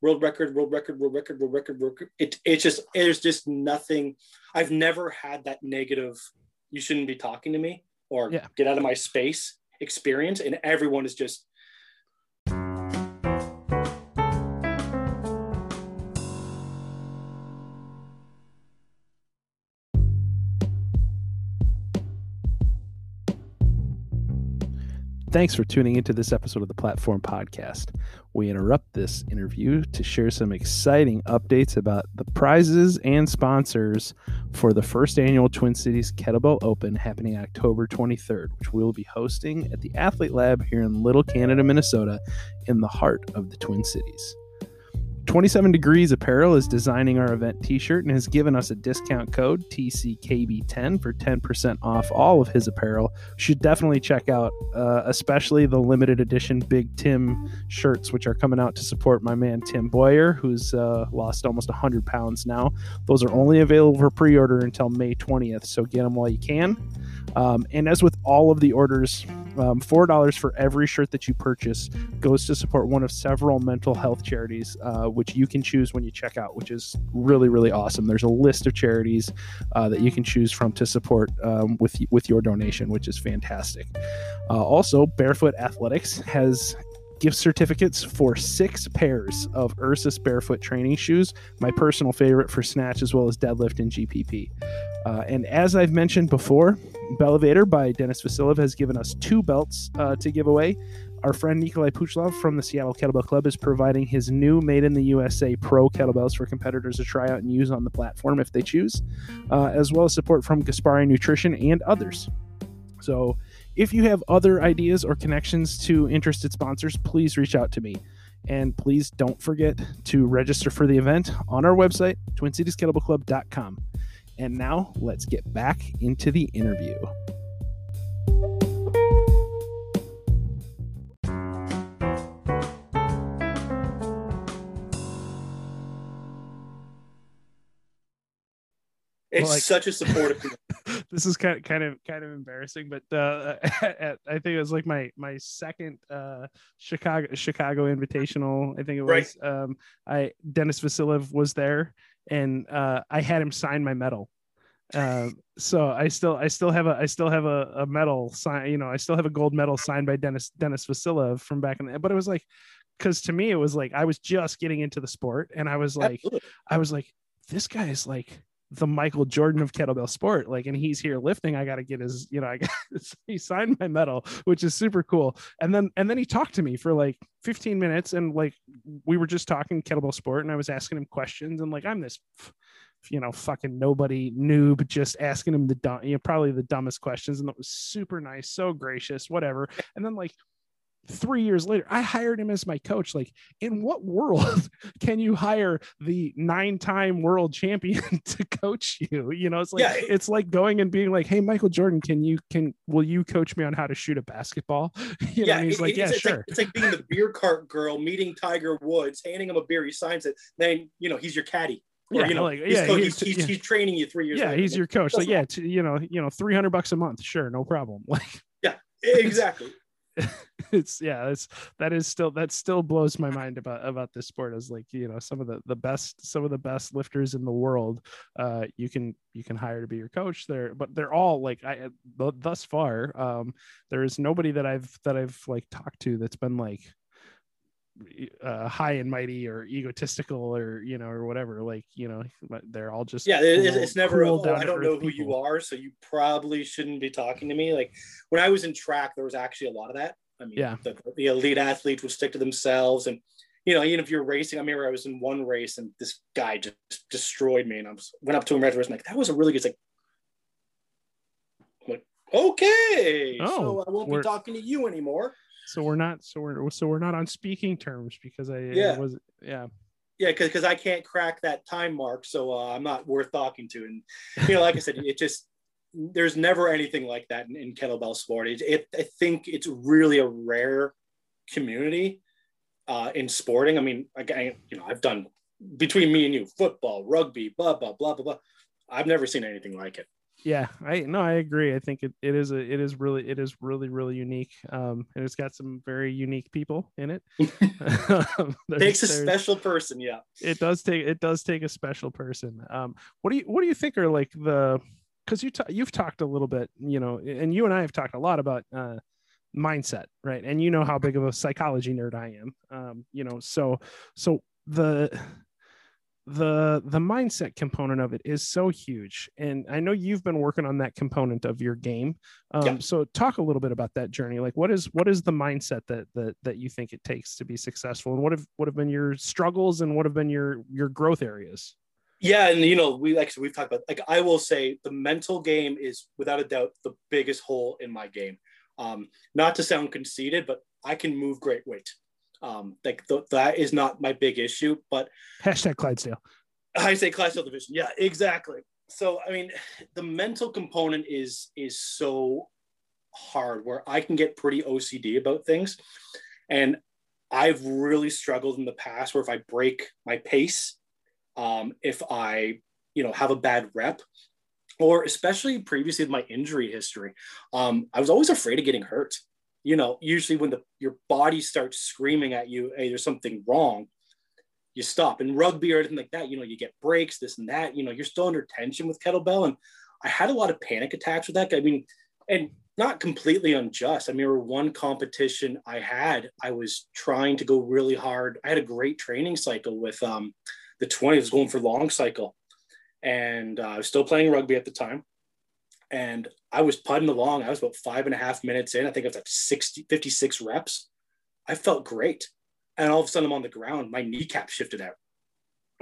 World record, world record, world record, world record, world record. It, it's just, there's just nothing. I've never had that negative, you shouldn't be talking to me or yeah. get out of my space experience. And everyone is just. Thanks for tuning into this episode of the Platform Podcast. We interrupt this interview to share some exciting updates about the prizes and sponsors for the first annual Twin Cities Kettlebell Open happening October twenty-third, which we'll be hosting at the Athlete Lab here in Little Canada, Minnesota, in the heart of the Twin Cities. twenty-seven Degrees Apparel is designing our event t-shirt and has given us a discount code T C K B ten for ten percent off all of his apparel. Should definitely check out, uh, especially the limited edition Big Tim shirts, which are coming out to support my man Tim Boyer, who's uh, lost almost one hundred pounds now. Those are only available for pre-order until May twentieth, so get them while you can. Um, and as with all of the orders, um, four dollars for every shirt that you purchase goes to support one of several mental health charities, uh, which you can choose when you check out, which is really, really awesome. There's a list of charities uh, that you can choose from to support um, with with your donation, which is fantastic. Uh, also, Barefoot Athletics has gift certificates for six pairs of Ursus Barefoot training shoes, my personal favorite for snatch as well as deadlift and G P P. Uh, and as I've mentioned before, Bellevator by Dennis Vasilo has given us two belts uh, to give away. Our friend Nikolai Puchlov from the Seattle Kettlebell Club is providing his new Made in the U S A Pro kettlebells for competitors to try out and use on the platform if they choose, uh, as well as support from Gaspari Nutrition and others. So if you have other ideas or connections to interested sponsors, please reach out to me. And please don't forget to register for the event on our website, twin cities kettlebell club dot com. And now let's get back into the interview. It's like, such a supportive. This is kind of, kind of, kind of embarrassing, but uh, at, at, I think it was like my my second uh, Chicago Chicago Invitational. I think it was. Right. Um, I Dennis Vasilo was there, and uh, I had him sign my medal. Uh, so I still I still have a I still have a, a medal sign. You know, I still have a gold medal signed by Dennis Dennis Vasilo from back in the. But it was like, because to me it was like I was just getting into the sport, and I was like, Absolutely. I was like, this guy is like the Michael Jordan of kettlebell sport, like, and he's here lifting. I got to get his, you know, I got his, he signed my medal, which is super cool. And then, and then he talked to me for like fifteen minutes, and like, we were just talking kettlebell sport, and I was asking him questions, and like, I'm this, you know, fucking nobody noob, just asking him the dumb, you know, probably the dumbest questions. And that was super nice. So gracious, whatever. And then like, three years later, I hired him as my coach. Like, in what world can you hire the nine-time world champion to coach you? You know, it's like, yeah. It's like going and being like, hey, Michael Jordan, can you, can, will you coach me on how to shoot a basketball? You yeah, know, and he's it, like, it's, yeah, it's sure. Like, it's like being the beer cart girl, meeting Tiger Woods, handing him a beer, he signs it. Then, you know, he's your caddy. Or, yeah, you know, like, he's, yeah, coach, he's, he's, yeah. he's training you three years. Yeah, later. He's your coach. Like, yeah, to, you know, you know, three hundred bucks a month. Sure. No problem. Like, yeah, exactly. It's yeah, it's that is still that still blows my mind about about this sport. Is like, you know, some of the the best some of the best lifters in the world uh you can you can hire to be your coach there, but they're all like I thus far um there is nobody that I've that I've like talked to that's been like uh, high and mighty or egotistical or, you know, or whatever. Like, you know, they're all just, yeah, cool, it's never, cool oh, I don't know who people. you are, so you probably shouldn't be talking to me. Like when I was in track, there was actually a lot of that. I mean, yeah. the, the elite athletes would stick to themselves, and, you know, even if you're racing, I remember I was in one race and this guy just destroyed me, and I was, went up to him afterwards and like, that was a really good, like, like, okay, oh, so I won't be talking to you anymore. So we're not, so we're, so we're not on speaking terms because I yeah. was, yeah. Yeah. Cause, cause I can't crack that time mark. So uh, I'm not worth talking to. And, you know, like I said, it just, there's never anything like that in, in kettlebell sport. It, it, I think it's really a rare community uh, in sporting. I mean, I, I, you know, I've done, between me and you, football, rugby, blah, blah, blah, blah, blah. I've never seen anything like it. Yeah, I no, I agree. I think it, it is a it is really it is really really unique, um, and it's got some very unique people in it. um, Takes a special person, yeah. It does take it does take a special person. Um, what do you what do you think are like the? Because you t- you've talked a little bit, you know, and you and I have talked a lot about uh, mindset, right? And you know how big of a psychology nerd I am, um, you know. So so the. the the mindset component of it is so huge, and I know you've been working on that component of your game, um yeah. so talk a little bit about that journey. Like what is what is the mindset that that that you think it takes to be successful, and what have what have been your struggles, and what have been your your growth areas? Yeah, and you know, we like we've talked about, like, I will say the mental game is without a doubt the biggest hole in my game. Um not to sound conceited, but I can move great weight. Um, like th- that is not my big issue, but hashtag Clydesdale. I say Clydesdale division. Yeah, exactly. So, I mean, the mental component is, is so hard, where I can get pretty O C D about things. And I've really struggled in the past where if I break my pace, um, if I, you know, have a bad rep, or especially previously with my injury history, um, I was always afraid of getting hurt. You know, usually when the your body starts screaming at you, hey, there's something wrong, you stop. And rugby or anything like that, you know, you get breaks, this and that, you know, you're still under tension with kettlebell. And I had a lot of panic attacks with that. I mean, and not completely unjust. I mean, one competition I had, I was trying to go really hard. I had a great training cycle with um, the twenty, I was going for long cycle. And uh, I was still playing rugby at the time. And I was putting along. I was about five and a half minutes in. I think I was at sixty, fifty-six reps. I felt great. And all of a sudden I'm on the ground. My kneecap shifted out.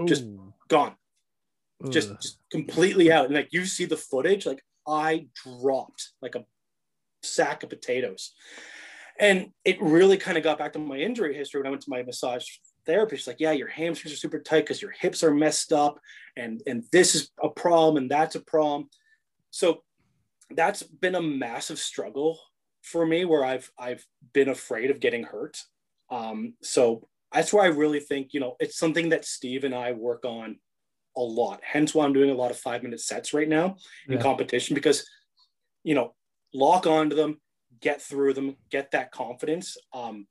Ooh. Just gone. Just, just completely out. And like, you see the footage, like I dropped like a sack of potatoes. And it really kind of got back to my injury history when I went to my massage therapist. She's like, yeah, your hamstrings are super tight because your hips are messed up. And, and this is a problem. And that's a problem. So that's been a massive struggle for me, where I've, I've been afraid of getting hurt. Um, so that's where I really think, you know, it's something that Steve and I work on a lot. Hence why I'm doing a lot of five minute sets right now in yeah. competition, because, you know, lock onto them, get through them, get that confidence. Um,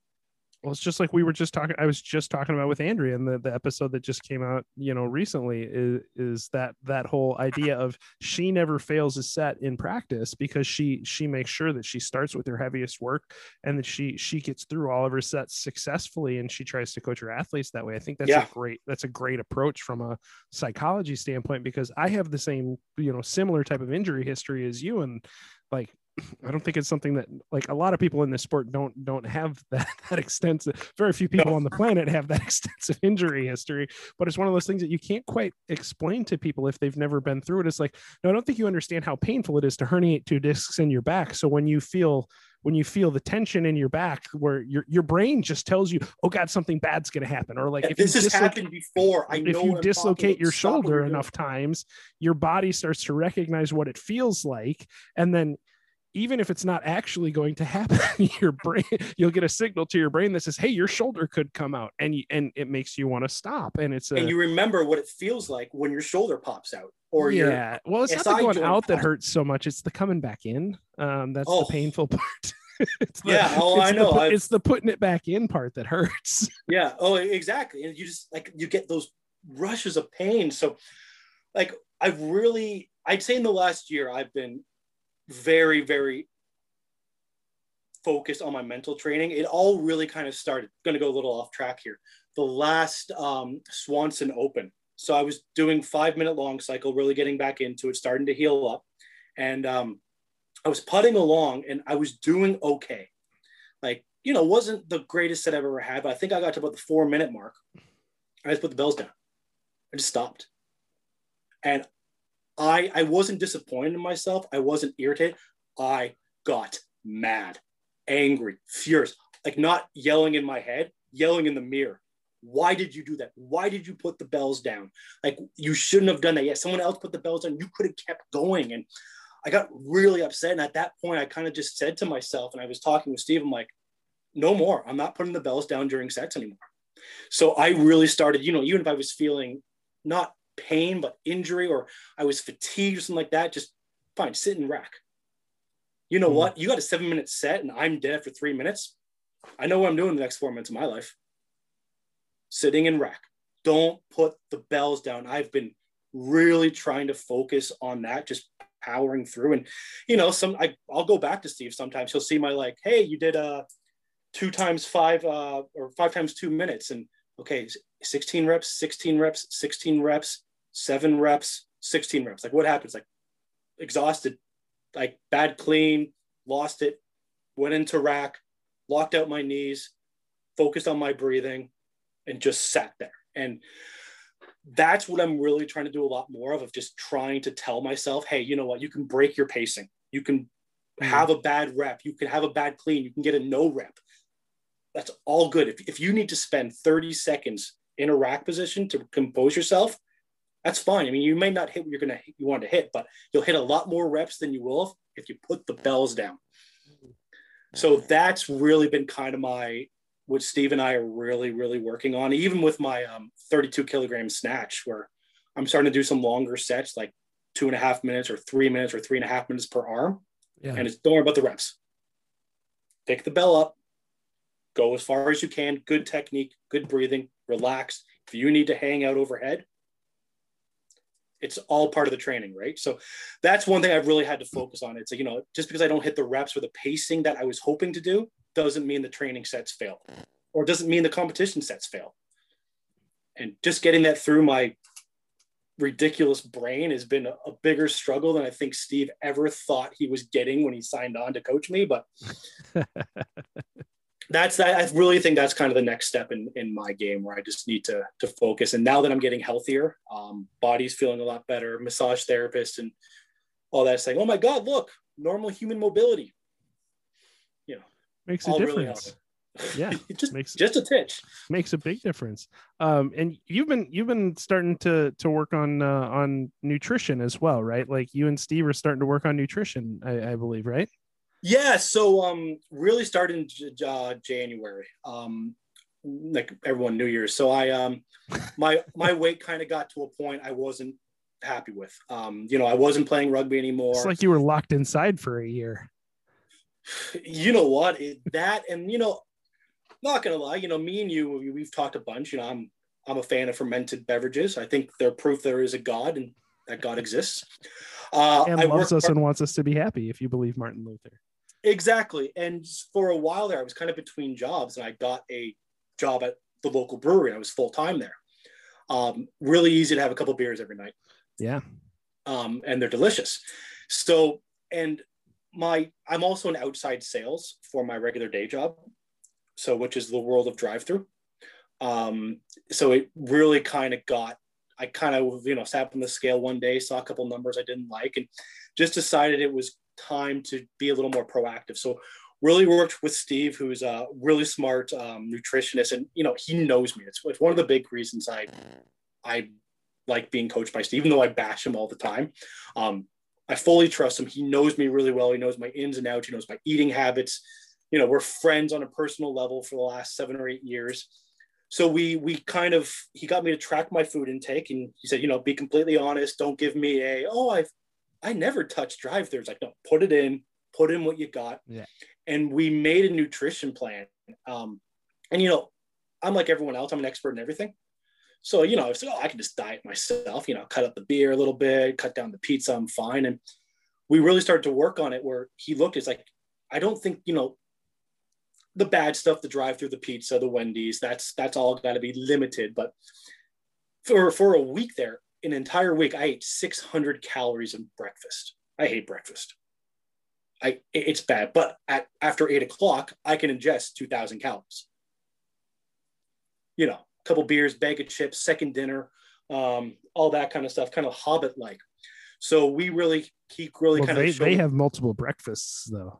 well, it's just like we were just talking, I was just talking about with Andrea in the, the episode that just came out, you know, recently is, is that, that whole idea of she never fails a set in practice because she, she makes sure that she starts with her heaviest work and that she, she gets through all of her sets successfully. And she tries to coach her athletes that way. I think that's yeah. a great, that's a great approach from a psychology standpoint, because I have the same, you know, similar type of injury history as you. And like, I don't think it's something that like a lot of people in this sport don't, don't have that, that extensive, very few people no. on the planet have that extensive injury history, but it's one of those things that you can't quite explain to people if they've never been through it. It's like, no, I don't think you understand how painful it is to herniate two discs in your back. So when you feel, when you feel the tension in your back where your, your brain just tells you, oh God, something bad's going to happen. Or like, yeah, if this has happened before, I know if you I'm dislocate your shoulder enough times, your body starts to recognize what it feels like. And then even if it's not actually going to happen, your brain, you'll get a signal to your brain that says, hey, your shoulder could come out, and you, and it makes you want to stop. And it's a, and you remember what it feels like when your shoulder pops out or yeah. your well, it's S I not the going out that hurts so much. It's the coming back in. Um, that's oh. the painful part. it's the, yeah. Oh, it's I know. The, it's the putting it back in part that hurts. yeah. Oh, exactly. And you just like, you get those rushes of pain. So like, I've really, I'd say in the last year, I've been very, very focused on my mental training, it all really kind of started. I'm going to go a little off track here. The last um, Swanson Open. So I was doing five minute long cycle, really getting back into it, starting to heal up. And um, I was putting along and I was doing okay. Like, you know, wasn't the greatest set I've ever had, but I think I got to about the four minute mark. I just put the bells down. I just stopped. And I, I wasn't disappointed in myself. I wasn't irritated. I got mad, angry, furious, like not yelling in my head, yelling in the mirror. Why did you do that? Why did you put the bells down? Like, you shouldn't have done that. Yeah, someone else put the bells down. You could have kept going. And I got really upset. And at that point, I kind of just said to myself, and I was talking with Steve, I'm like, no more. I'm not putting the bells down during sets anymore. So I really started, you know, even if I was feeling not pain, but injury, or I was fatigued or something like that, just fine, sit and rack. You know mm-hmm. what? You got a seven minute set and I'm dead for three minutes. I know what I'm doing the next four minutes of my life. Sitting in rack. Don't put the bells down. I've been really trying to focus on that, just powering through. And, you know, some I, I'll go back to Steve sometimes. He'll see my, like, hey, you did a two times five uh, or five times two minutes. And, okay, sixteen reps, sixteen reps, sixteen reps, seven reps, sixteen reps. Like, what happens? Like, exhausted, like bad clean, lost it, went into rack, locked out my knees, focused on my breathing, and just sat there. And that's what I'm really trying to do a lot more of, of just trying to tell myself, hey, you know what? You can break your pacing. You can have a bad rep. You can have a bad clean. You can get a no rep. That's all good. If, if you need to spend thirty seconds in a rack position to compose yourself, that's fine. I mean, you may not hit what you're going to, you want to hit, but you'll hit a lot more reps than you will if you put the bells down. So that's really been kind of my, what Steve and I are really, really working on, even with my um, thirty-two kilogram snatch, where I'm starting to do some longer sets, like two and a half minutes or three minutes or three and a half minutes per arm. Yeah. And it's, don't worry about the reps. Pick the bell up, go as far as you can, good technique, good breathing, relax. If you need to hang out overhead, it's all part of the training, right? So that's one thing I've really had to focus on. It's like, you know, just because I don't hit the reps or the pacing that I was hoping to do, doesn't mean the training sets fail, or doesn't mean the competition sets fail. And just getting that through my ridiculous brain has been a, a bigger struggle than I think Steve ever thought he was getting when he signed on to coach me. But that's, I really think that's kind of the next step in, in my game, where I just need to, to focus. And now that I'm getting healthier, um, body's feeling a lot better, massage therapist and all that, saying, oh my God, look, normal human mobility. Makes a All difference. Really yeah. It just makes just a titch. Makes a big difference. Um, and you've been you've been starting to to work on uh, on nutrition as well, right? Like, you and Steve are starting to work on nutrition, I, I believe, right? Yeah. So um really started in j- uh, January. Um like everyone, New Year's. So I um my my weight kind of got to a point I wasn't happy with. Um, you know, I wasn't playing rugby anymore. It's like you were locked inside for a year. You know what, it, that, and, you know, not going to lie, you know, me and you, we, we've talked a bunch, you know, I'm, I'm a fan of fermented beverages. I think they're proof there is a God, and that God exists. Uh, and I loves us hard- and wants us to be happy, if you believe Martin Luther. Exactly. And for a while there, I was kind of between jobs, and I got a job at the local brewery. I was full time there. Um, really easy to have a couple beers every night. Yeah. Um, and they're delicious. So, and My, I'm also in outside sales for my regular day job, so which is the world of drive-through. Um, so it really kind of got, I kind of, you know, sat on the scale one day, saw a couple numbers I didn't like, and just decided it was time to be a little more proactive. So really worked with Steve, who's a really smart um, nutritionist, and, you know, he knows me. It's, it's one of the big reasons I, I like being coached by Steve, even though I bash him all the time. Um, I fully trust him. He knows me really well. He knows my ins and outs. He knows my eating habits. You know, we're friends on a personal level for the last seven or eight years. So we, we kind of, he got me to track my food intake, and he said, you know, be completely honest. Don't give me a, oh, I've, I never touched drive-thru. It's like, no, put it in, put in what you got. Yeah. And we made a nutrition plan. Um, and, you know, I'm like everyone else. I'm an expert in everything. So, you know, I was like, oh, I can just diet myself, you know, cut up the beer a little bit, cut down the pizza, I'm fine. And we really started to work on it, where he looked, it's like, I don't think, you know, the bad stuff, the drive-through, the pizza, the Wendy's, that's that's all got to be limited. But for for a week there, an entire week, I ate six hundred calories in breakfast. I hate breakfast. I it's bad. But at after eight o'clock, I can ingest two thousand calories. You know, a couple beers, bag of chips, second dinner, um, all that kind of stuff, kind of Hobbit-like. So we really, he really well, kind they, of. They have multiple breakfasts though.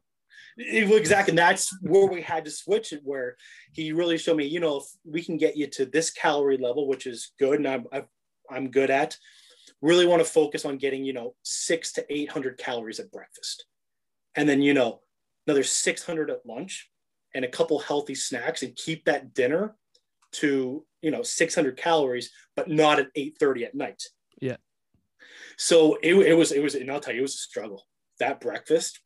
It, exactly. And that's where we had to switch it, where he really showed me, you know, if we can get you to this calorie level, which is good. And I'm, I, I'm good at, really want to focus on getting, you know, six to eight hundred calories at breakfast. And then, you know, another six hundred at lunch and a couple healthy snacks, and keep that dinner to, you know, six hundred calories, but not at eight thirty at night. Yeah. So it, it was, it was, and I'll tell you, it was a struggle. That breakfast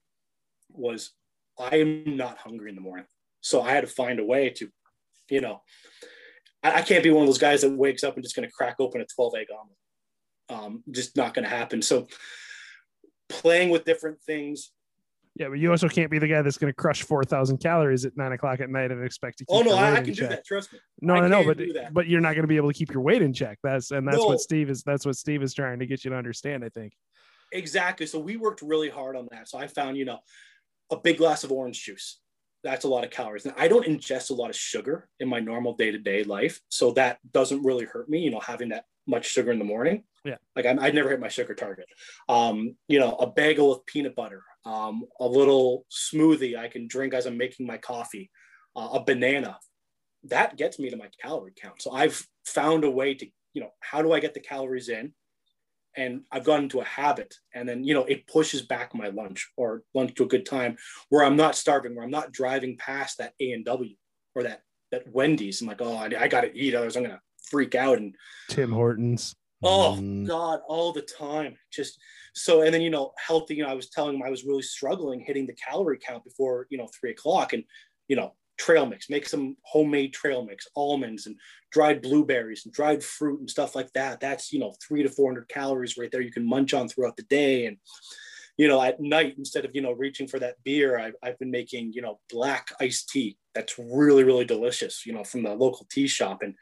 was, I am not hungry in the morning. So I had to find a way to, you know, I, I can't be one of those guys that wakes up and just going to crack open a twelve egg omelet. Um, just not going to happen. So playing with different things. Yeah, but you also can't be the guy that's going to crush four thousand calories at nine o'clock at night and expect to keep oh, no, I, I can do that. Trust me. No, I no, no, but, but you're not going to be able to keep your weight in check. That's, and that's no. what Steve is, that's what Steve is trying to get you to understand, I think. Exactly. So we worked really hard on that. So I found, you know, a big glass of orange juice. That's a lot of calories. And I don't ingest a lot of sugar in my normal day-to-day life. So that doesn't really hurt me, you know, having that much sugar in the morning. Yeah. Like I'm, I'd never hit my sugar target. Um, you know, a bagel with peanut butter. Um, a little smoothie I can drink as I'm making my coffee, uh, a banana, that gets me to my calorie count. So I've found a way to, you know, how do I get the calories in? And I've gotten into a habit, and then, you know, it pushes back my lunch or lunch to a good time where I'm not starving, where I'm not driving past that A and W or that, that Wendy's. I'm like, oh, I, I got to eat, otherwise I'm going to freak out. And Tim Hortons. Oh God, all the time. Just so, and then, you know, healthy, you know, I was telling him I was really struggling hitting the calorie count before, you know, three o'clock and, you know, trail mix, make some homemade trail mix, almonds and dried blueberries and dried fruit and stuff like that. That's, you know, three to four hundred calories right there. You can munch on throughout the day. And, you know, at night, instead of, you know, reaching for that beer, I've, I've been making, you know, black iced tea. That's really, really delicious, you know, from the local tea shop, and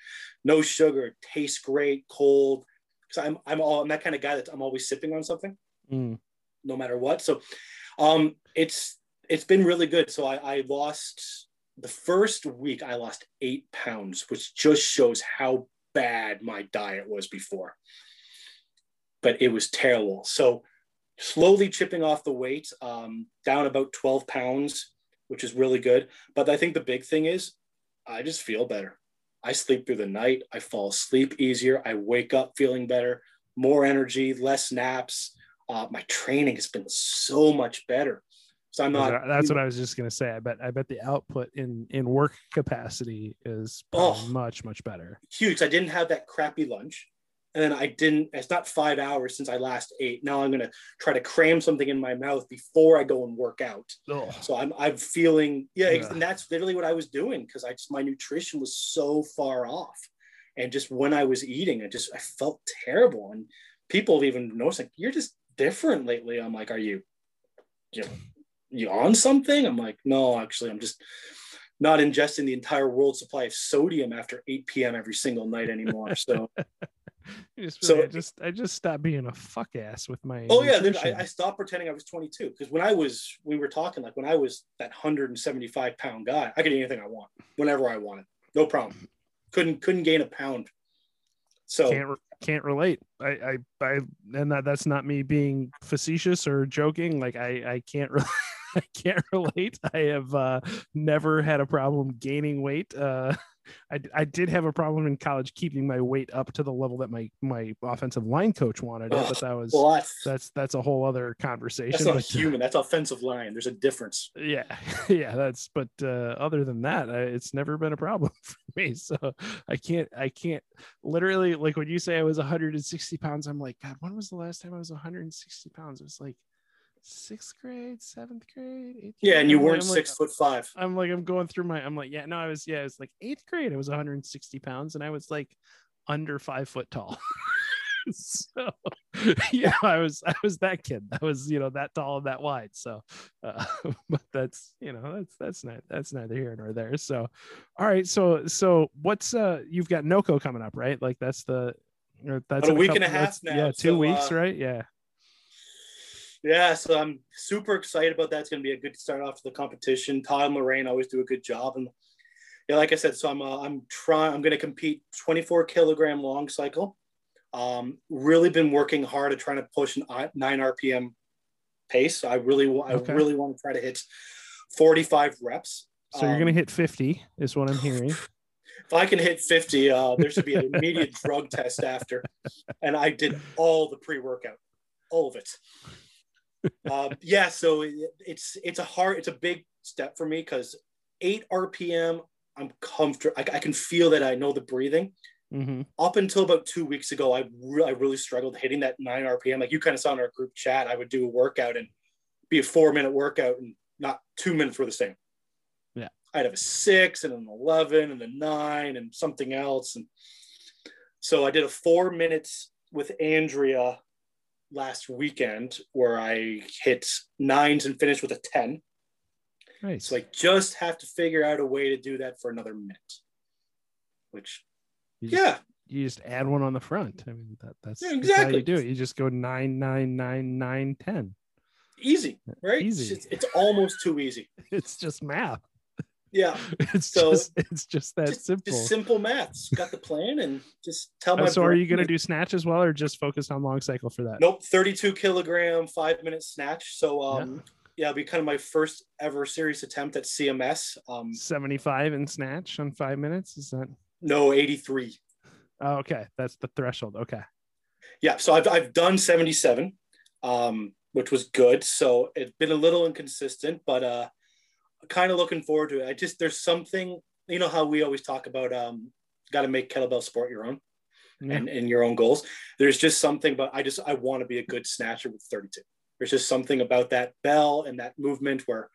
no sugar, tastes great, cold. Cause I'm, I'm all, I'm that kind of guy that I'm always sipping on something, mm. no matter what. So, um, it's, it's been really good. So I, I lost the first week, I lost eight pounds, which just shows how bad my diet was before, but it was terrible. So slowly chipping off the weight, um, down about twelve pounds, which is really good. But I think the big thing is I just feel better. I sleep through the night. I fall asleep easier. I wake up feeling better, more energy, less naps. Uh, my training has been so much better. So I'm not. That's what I was just going to say. I bet, I bet the output in, in work capacity is oh, much, much better. Huge. I didn't have that crappy lunch. And then I didn't, it's not five hours since I last ate. Now I'm going to try to cram something in my mouth before I go and work out. Oh. So I'm, I'm feeling, yeah, yeah. And that's literally what I was doing. Cause I just, my nutrition was so far off. And just when I was eating, I just, I felt terrible. And people have even noticed, like, you're just different lately. I'm like, are you, you know, you on something? I'm like, no, actually, I'm just not ingesting the entire world supply of sodium after eight P M every single night anymore. So Just really, so I just I just stopped being a fuck ass with my oh nutrition. yeah I, I stopped pretending I was twenty-two, because when I was we were talking like when I was that one hundred seventy-five pound guy, I could eat anything I want whenever I wanted, no problem. Couldn't couldn't gain a pound. So can't, can't relate. I I, I and that, that's not me being facetious or joking. Like I I can't relate. I can't relate. I have uh, never had a problem gaining weight. Uh, I, I did have a problem in college keeping my weight up to the level that my my offensive line coach wanted it, but that was well, that's, that's that's a whole other conversation. That's not but, human. That's offensive line. There's a difference. Yeah, yeah. That's but uh, other than that, I, it's never been a problem for me. So I can't I can't literally, like when you say I was one hundred sixty pounds, I'm like, God, when was the last time I was one hundred sixty pounds? It was like sixth grade, seventh grade, eighth grade. Yeah, and you weren't like, six foot five. I'm like, I'm going through my, I'm like, yeah, no, I was, yeah, it was like eighth grade. I was one hundred sixty pounds, and I was like under five foot tall. So yeah, I was, I was that kid that was, you know, that tall and that wide. So, uh, but that's, you know, that's, that's not, that's neither here nor there. So, all right. So, so what's, uh, you've got NOCO coming up, right? Like that's the, or that's a week couple, and a half now. Yeah. Two so, weeks, uh, right? Yeah. Yeah. So I'm super excited about that. It's going to be a good start off to the competition. Todd and Lorraine always do a good job. And yeah, like I said, so I'm, uh, I'm trying, I'm going to compete twenty-four kilogram long cycle. Um, really been working hard at trying to push an nine R P M pace. I really, I okay. really want to try to hit forty-five reps. So um, you're going to hit fifty is what I'm hearing. If I can hit fifty, uh, there should be an immediate drug test after. And I did all the pre-workout, all of it. Uh, yeah. So it, it's, it's a hard, it's a big step for me because eight R P M, I'm comfortable. I, I can feel that. I know the breathing. Mm-hmm. Up until about two weeks ago, I, re- I really struggled hitting that nine R P M. Like you kind of saw in our group chat, I would do a workout and be a four minute workout and not two minutes were the same. Yeah. I'd have a six and an eleven and a nine and something else. And so I did a four minutes with Andrea last weekend where I hit nines and finished with a ten. Nice. So I just have to figure out a way to do that for another minute, which You yeah. Just, you just add one on the front. I mean, that, that's, yeah, exactly. that's how you do it. You just go nine, nine, nine, nine, ten. Easy, right? Easy. It's, it's almost too easy. It's just math. Yeah. It's so just, it's just that just, simple. Just simple math. Just got the plan and just tell oh, my. So, brain. Are you going to do snatch as well, or just focus on long cycle for that? Nope. thirty-two kilogram, five minute snatch. So, um, yeah, yeah it'll be kind of my first ever serious attempt at C M S. Um, seventy-five in snatch on five minutes. Is that? No, eighty-three. Oh, okay. That's the threshold. Okay. Yeah. So I've, I've done seventy-seven, um, which was good. So it's been a little inconsistent, but uh, kind of looking forward to it. I just, there's something, you know, how we always talk about, um, got to make kettlebell sport your own yeah. and, and your own goals. There's just something, but I just, I want to be a good snatcher with thirty-two. There's just something about that bell and that movement where,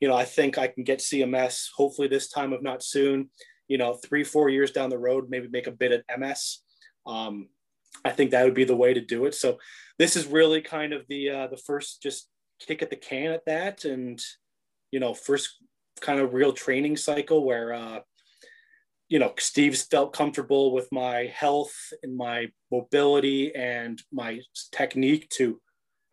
you know, I think I can get C M S hopefully this time, if not soon. You know, three, four years down the road, maybe make a bid at M S. Um, I think that would be the way to do it. So this is really kind of the uh, the first just kick at the can at that. And, you know, first kind of real training cycle where, uh, you know, Steve's felt comfortable with my health and my mobility and my technique to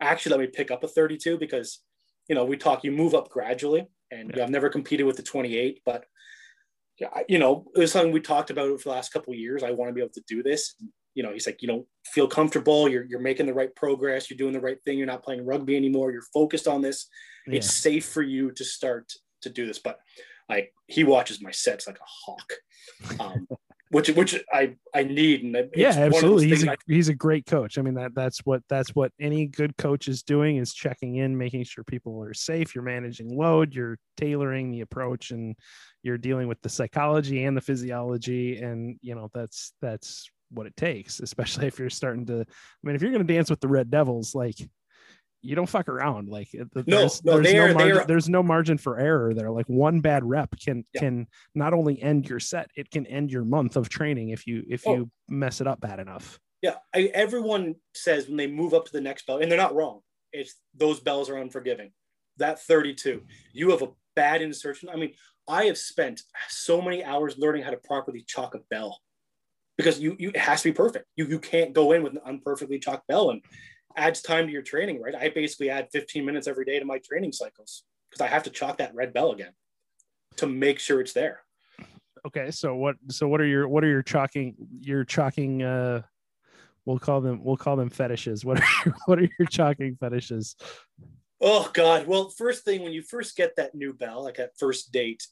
actually let me pick up a thirty-two because, you know, we talk, you move up gradually and yeah. I've never competed with the twenty-eight, but you know, it was something we talked about for the last couple of years. I want to be able to do this. You know, he's like, you don't feel comfortable. You're you're making the right progress. You're doing the right thing. You're not playing rugby anymore. You're focused on this. Yeah. It's safe for you to start to do this. But like he watches my sets like a hawk, um, which which I I need. And yeah, absolutely. He's a, I, he's a great coach. I mean that that's what that's what any good coach is doing is checking in, making sure people are safe. You're managing load. You're tailoring the approach and. You're dealing with the psychology and the physiology and, you know, that's, that's what it takes, especially if you're starting to, I mean, if you're going to dance with the Red Devils, like you don't fuck around. Like the, no, there's, no, there's, no margin, there's no margin for error there. Like one bad rep can, yeah. can not only end your set, it can end your month of training. If you, if oh. you mess it up bad enough. Yeah. I, everyone says when they move up to the next bell and they're not wrong. It's those bells are unforgiving. That thirty-two, you have a bad insertion. I mean, I have spent so many hours learning how to properly chalk a bell because you, you it has to be perfect. You you can't go in with an unperfectly chalked bell and adds time to your training, right? I basically add fifteen minutes every day to my training cycles because I have to chalk that red bell again to make sure it's there. Okay. So what, so what are your, what are your chalking, your chalking, uh, we'll call them, we'll call them fetishes. What are your, what are your chalking fetishes? Oh God. Well, first thing, when you first get that new bell, like that first date,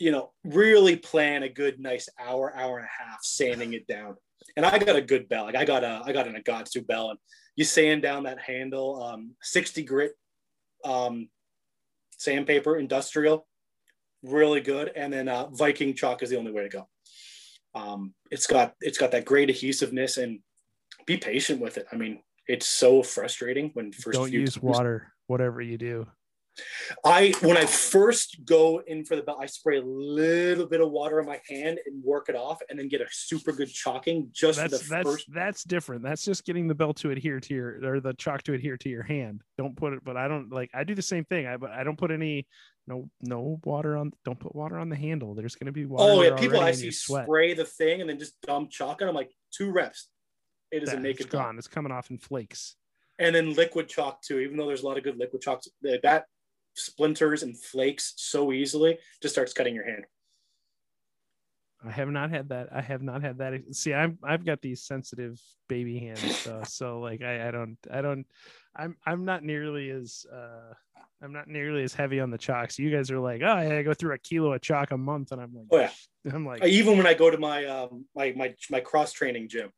you know, really plan a good, nice hour, hour and a half sanding it down. And I got a good bell. Like I got a, I got an Agatsu bell and you sand down that handle, um, sixty grit, um, sandpaper, industrial, really good. And then, uh, Viking chalk is the only way to go. Um, it's got, it's got that great adhesiveness and be patient with it. I mean, it's so frustrating when first don't use water. Whatever you do, I, when I first go in for the belt, I spray a little bit of water on my hand and work it off and then get a super good chalking. Just that's, the that's, first. That's different. That's just getting the belt to adhere to your, or the chalk to adhere to your hand. Don't put it, but I don't like, I do the same thing. I, but I don't put any, no, no water on, don't put water on the handle. There's going to be water. Oh yeah. People I see spray the thing and then just dump chalk on. I'm like, two reps. It doesn't make it gone. It's coming off in flakes. And then liquid chalk too, even though there's a lot of good liquid chalk that splinters and flakes so easily, just starts cutting your hand. I have not had that. I have not had that. See, I'm, I've got these sensitive baby hands. Uh, so like, I, I don't, I don't, I'm, I'm not nearly as, uh, I'm not nearly as heavy on the chalk. So you guys are like, oh yeah, I go through a kilo of chalk a month. And I'm like, oh yeah. I'm like, even when I go to my, um, my, my, my cross training gym.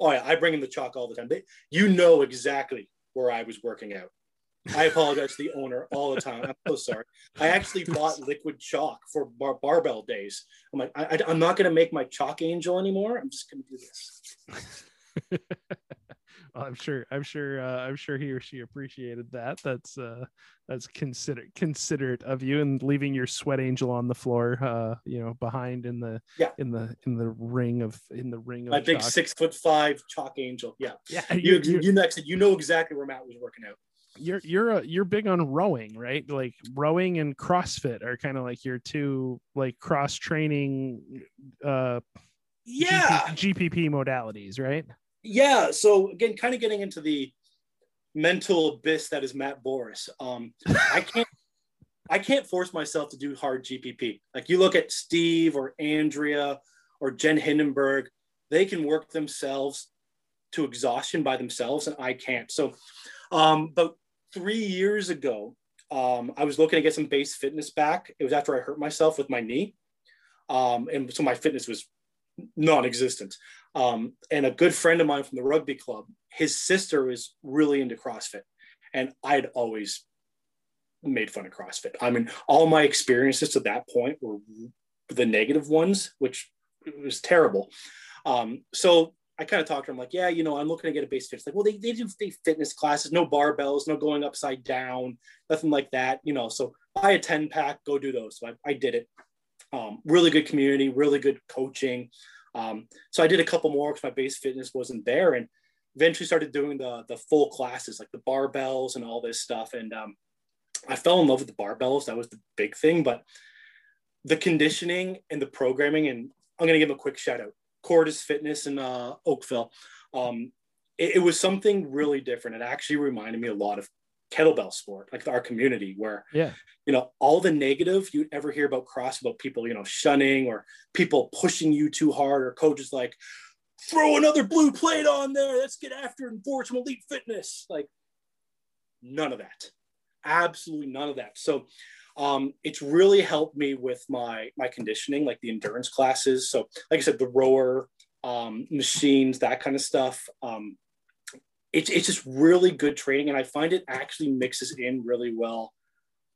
Oh yeah. I bring in the chalk all the time. They, you know exactly where I was working out. I apologize to the owner all the time. I'm so sorry. I actually bought liquid chalk for bar- barbell days. I'm like, I, I, I'm not going to make my chalk angel anymore. I'm just going to do this. Well, I'm sure. I'm sure. Uh, I'm sure he or she appreciated that. That's uh, that's considerate considerate of you, and leaving your sweat angel on the floor. Uh, you know, behind in the yeah. in the in the ring of in the ring. My of big chalk. Six foot five chalk angel. Yeah, yeah. You you, you next. You know exactly where Matt was working out. You're you're a, you're big on rowing, right? Like rowing and CrossFit are kind of like your two like cross training, uh, yeah, G P P modalities, right? Yeah. So again, kind of getting into the mental abyss that is Matt Boris. Um, I can't I can't force myself to do hard G P P. Like you look at Steve or Andrea or Jen Hindenberg, they can work themselves to exhaustion by themselves, and I can't. So, um, but. Three years ago, um, I was looking to get some base fitness back. It was after I hurt myself with my knee. Um, and so my fitness was non-existent. Um, and a good friend of mine from the rugby club, his sister was really into CrossFit. And I'd always made fun of CrossFit. I mean, all my experiences to that point were the negative ones, which was terrible. Um, so I kind of talked to him like, yeah, you know, I'm looking to get a base fitness. Like, well, they, they do they fitness classes, no barbells, no going upside down, nothing like that, you know, so buy a ten pack, go do those. So I, I did it. Um, really good community, really good coaching. Um, so I did a couple more because my base fitness wasn't there, and eventually started doing the, the full classes, like the barbells and all this stuff. And um, I fell in love with the barbells. That was the big thing, but the conditioning and the programming, and I'm going to give him a quick shout out. Cordis Fitness in uh, Oakville. Um, it, it was something really different. It actually reminded me a lot of kettlebell sport, like our community where, yeah. you know, all the negative you ever hear about cross, about people, you know, shunning or people pushing you too hard, or coaches like, throw another blue plate on there. Let's get after and forge some elite fitness. Like none of that. Absolutely none of that. So Um, it's really helped me with my, my conditioning, like the endurance classes. So like I said, the rower, um, machines, that kind of stuff. Um, it's, it's just really good training. And I find it actually mixes in really well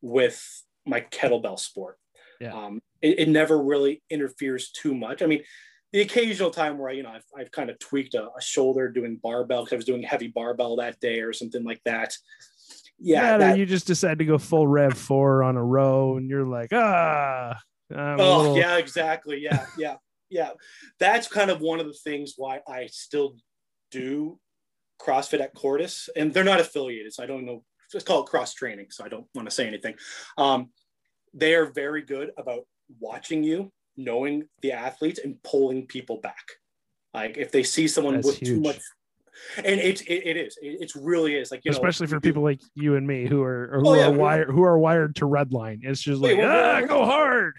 with my kettlebell sport. Yeah. Um, it, it never really interferes too much. I mean, the occasional time where I, you know, I've, I've kind of tweaked a, a shoulder doing barbell because I was doing heavy barbell that day or something like that. Yeah, that, you just decide to go full rev four on a row, and you're like, ah. I'm oh, little... yeah, exactly. Yeah, yeah, yeah. That's kind of one of the things why I still do CrossFit at Cordis, and they're not affiliated, so I don't know. It's called cross training, so I don't want to say anything. Um, they are very good about watching you, knowing the athletes, and pulling people back. Like if they see someone That's with huge. too much. And it's it, it is it, it's really is like you especially know, for people like you and me who are or who oh, yeah, are wired who are wired to redline. It's just like wait, wait, ah, wait, wait, go hard.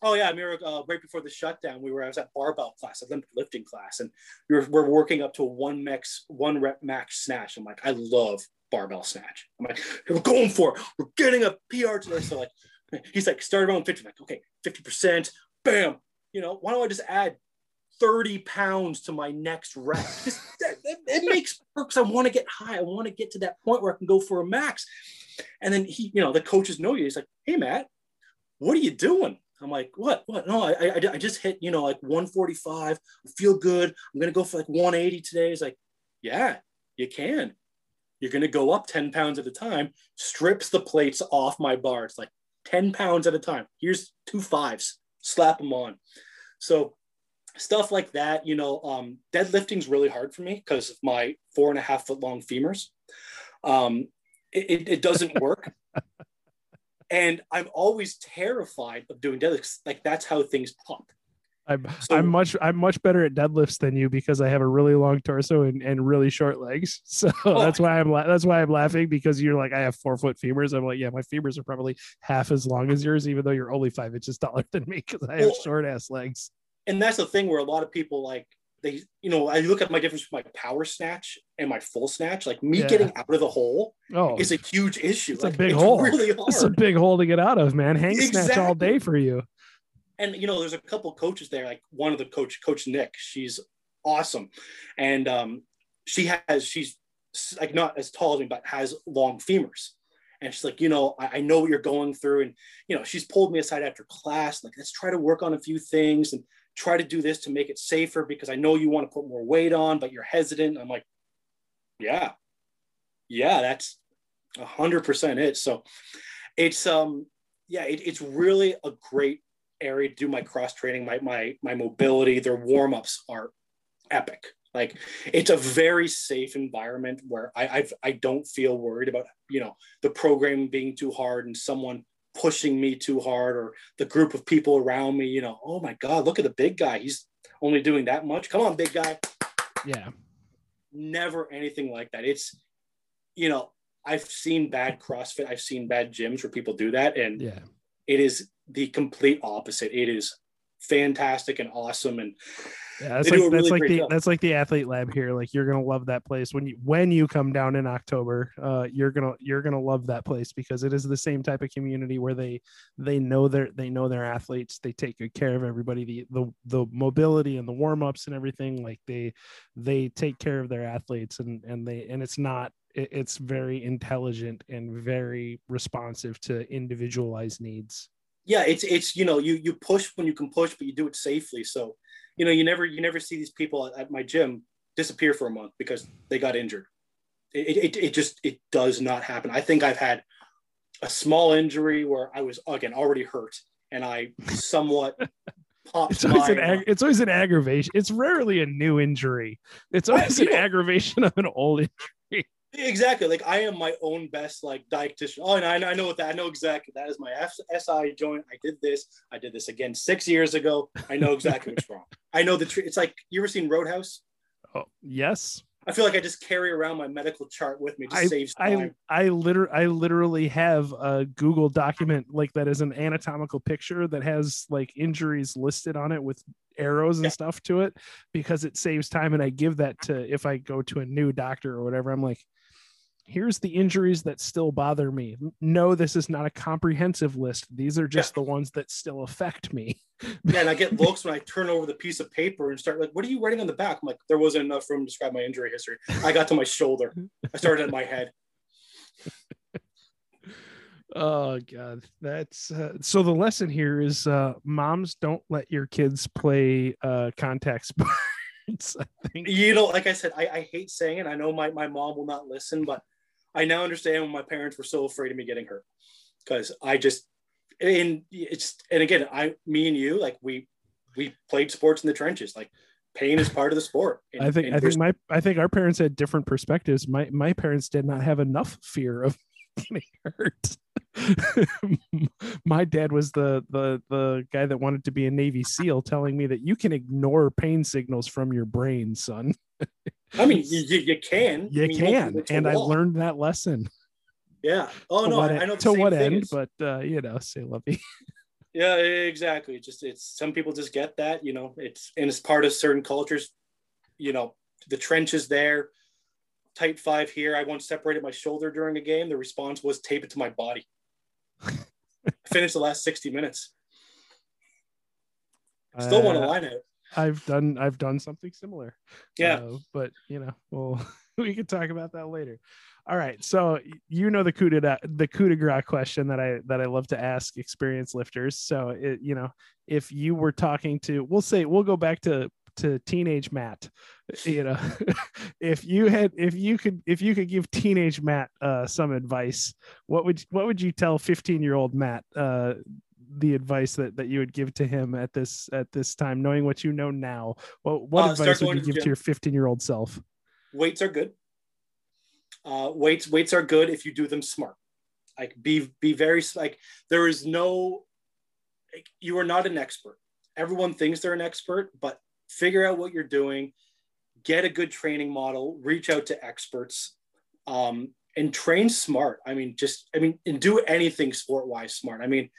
Oh yeah, I mean, uh, right before the shutdown, we were I was at barbell class, a limited lifting class, and we were, we're working up to a one max one rep max snatch. I'm like, I love barbell snatch. I'm like, we're going for it. We're getting a P R today. So like, he's like, start around fifty. I'm like, okay, fifty percent. Bam. You know, why don't I just add thirty pounds to my next rep? Just, that, it, it makes perks. I want to get high. I want to get to that point where I can go for a max. And then he, you know, the coaches know you. He's like, hey, Matt, what are you doing? I'm like, what? What? No, I, I, I just hit, you know, like one forty-five. I feel good. I'm going to go for like one eighty today. He's like, yeah, you can. You're going to go up ten pounds at a time, strips the plates off my bar. It's like ten pounds at a time. Here's two fives, slap them on. So stuff like that, you know, um, deadlifting's really hard for me because of my four and a half foot long femurs. Um, it, it doesn't work. And I'm always terrified of doing deadlifts. Like that's how things pop. I'm, so, I'm much, I'm much better at deadlifts than you because I have a really long torso and, and really short legs. So oh, that's why I'm, la- that's why I'm laughing, because you're like, I have four foot femurs. I'm like, yeah, my femurs are probably half as long as yours, even though you're only five inches taller than me because I have well, short ass legs. And that's the thing where a lot of people like they, you know, I look at my difference with my power snatch and my full snatch, like me yeah. getting out of the hole oh, is a huge issue. It's like, a big it's hole. Really hard. It's a big hole to get out of, man. Hang exactly. snatch all day for you. And, you know, there's a couple coaches there, like one of the coach, Coach Nick, she's awesome. And um, she has, she's like not as tall as me, but has long femurs. And she's like, you know, I, I know what you're going through. And, you know, she's pulled me aside after class, like, let's try to work on a few things and try to do this to make it safer, because I know you want to put more weight on, but you're hesitant. I'm like, yeah, yeah, that's a hundred percent it. So it's, um, yeah, it, it's really a great area to do my cross training, my my my mobility. Their warm-ups are epic. Like it's a very safe environment where I I've, I don't feel worried about, you know, the program being too hard and someone pushing me too hard, or the group of people around me, you know, oh my God, look at the big guy, he's only doing that much, come on big guy. Yeah, never anything like that. It's, you know, I've seen bad CrossFit, I've seen bad gyms where people do that, and yeah, it is the complete opposite. It is fantastic and awesome. And yeah, that's like, really that's like the job. That's like the Athlete Lab here. Like you're gonna love that place when you when you come down in October. Uh, you're gonna you're gonna love that place because it is the same type of community where they they know their they know their athletes. They take good care of everybody. The the the mobility and the warm ups and everything, like they they take care of their athletes, and and they and it's not it's very intelligent and very responsive to individualized needs. Yeah, it's it's you know you you push when you can push, but you do it safely. So. You know, you never you never see these people at my gym disappear for a month because they got injured. It, it, it just it does not happen. I think I've had a small injury where I was, again, already hurt, and I somewhat popped. It's always, my, an, it's always an aggravation. It's rarely a new injury. It's always I, an know, aggravation of an old injury. Exactly. Like I am my own best like dietitian. Oh, and I, I know what that. I know exactly that is my S I joint. I did this. I did this again six years ago. I know exactly what's wrong. I know the tree. It's like, you ever seen Roadhouse? Oh yes. I feel like I just carry around my medical chart with me. It just I, saves time. I I literally I literally have a Google document like that is an anatomical picture that has like injuries listed on it with arrows and yeah. stuff to it because it saves time. And I give that to, if I go to a new doctor or whatever, I'm like, here's the injuries that still bother me. No, this is not a comprehensive list. These are just yeah. the ones that still affect me. Yeah, and I get looks when I turn over the piece of paper and start like, what are you writing on the back? I'm like, there wasn't enough room to describe my injury history. I got to my shoulder. I started at my head. Oh, God. That's uh, so the lesson here is uh, moms, don't let your kids play uh, contact sports. I think. You know, like I said, I, I hate saying it. I know my, my mom will not listen, but I now understand when my parents were so afraid of me getting hurt, because I just, and it's, and again, I, me and you, like we, we played sports in the trenches. Like pain is part of the sport. And, I think, I think my, I think our parents had different perspectives. My, my parents did not have enough fear of getting hurt. My dad was the, the, the guy that wanted to be a Navy SEAL, telling me that you can ignore pain signals from your brain, son. I mean, you, you can, you I mean, can. You and I learned that lesson. Yeah. Oh no, I know to what end, but uh, you know, say lovey. Yeah, exactly. Just it's some people just get that, you know. It's and it's part of certain cultures, you know. The trenches there, type five here. I once separated my shoulder during a game. The response was tape it to my body. Finished the last sixty minutes. Still uh, want to line it. I've done. I've done something similar. Yeah, uh, but you know, well, we could talk about that later. All right, so you know the coup de the coup de grace question that I that I love to ask experienced lifters. So it, you know, if you were talking to, we'll say we'll go back to to teenage Matt, you know, if you had, if you could, if you could give teenage Matt uh, some advice, what would, what would you tell fifteen year old Matt, uh, the advice that, that you would give to him at this, at this time, knowing what you know now? What, what uh, advice would you to give to your fifteen year old self? Weights are good. Uh, weights, weights are good if you do them smart. Like be, be very, like there is no, like, you are not an expert. Everyone thinks they're an expert, but figure out what you're doing, get a good training model, reach out to experts, um, and train smart. I mean, just, I mean, and do anything sport-wise smart. I mean,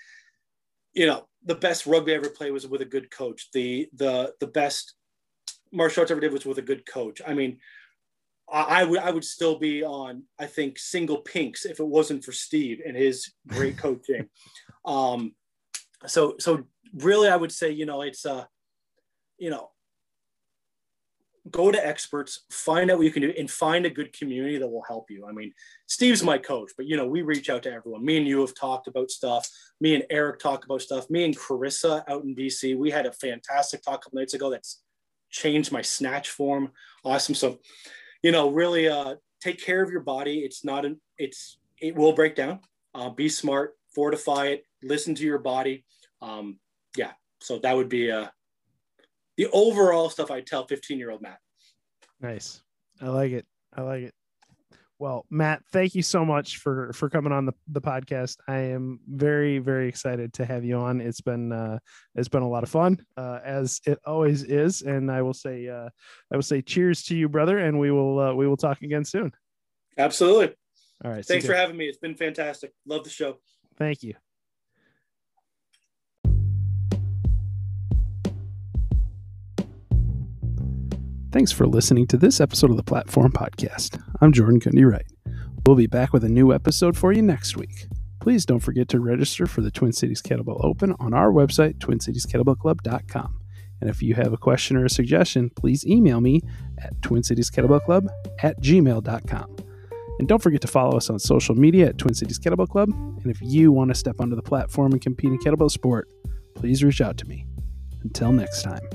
you know, the best rugby I ever played was with a good coach. The, the, the best martial arts I ever did was with a good coach. I mean, I would I would still be on, I think, single pinks if it wasn't for Steve and his great coaching. Um, so so really, I would say, you know, it's, uh, you know, go to experts, find out what you can do, and find a good community that will help you. I mean, Steve's my coach, but, you know, we reach out to everyone. Me and you have talked about stuff. Me and Eric talk about stuff. Me and Carissa out in D C, we had a fantastic talk a couple nights ago that's changed my snatch form. Awesome. So, you know, really uh, take care of your body. It's not an, it's, it will break down. Uh, be smart, fortify it, listen to your body. Um, yeah. So that would be uh, the overall stuff I tell fifteen year old Matt. Nice. I like it. I like it. Well, Matt, thank you so much for, for coming on the, the podcast. I am very, very excited to have you on. It's been, uh, it's been a lot of fun, uh, as it always is. And I will say, uh, I will say cheers to you, brother. And we will, uh, we will talk again soon. Absolutely. All right. Thanks for having me. It's been fantastic. Love the show. Thank you. Thanks for listening to this episode of the Platform Podcast. I'm Jordan Kundi-Wright. We'll be back with a new episode for you next week. Please don't forget to register for the Twin Cities Kettlebell Open on our website, twin cities kettlebell club dot com. And if you have a question or a suggestion, please email me at twin cities kettlebell club at gmail dot com. And don't forget to follow us on social media at Twin Cities Kettlebell Club. And if you want to step onto the platform and compete in kettlebell sport, please reach out to me. Until next time.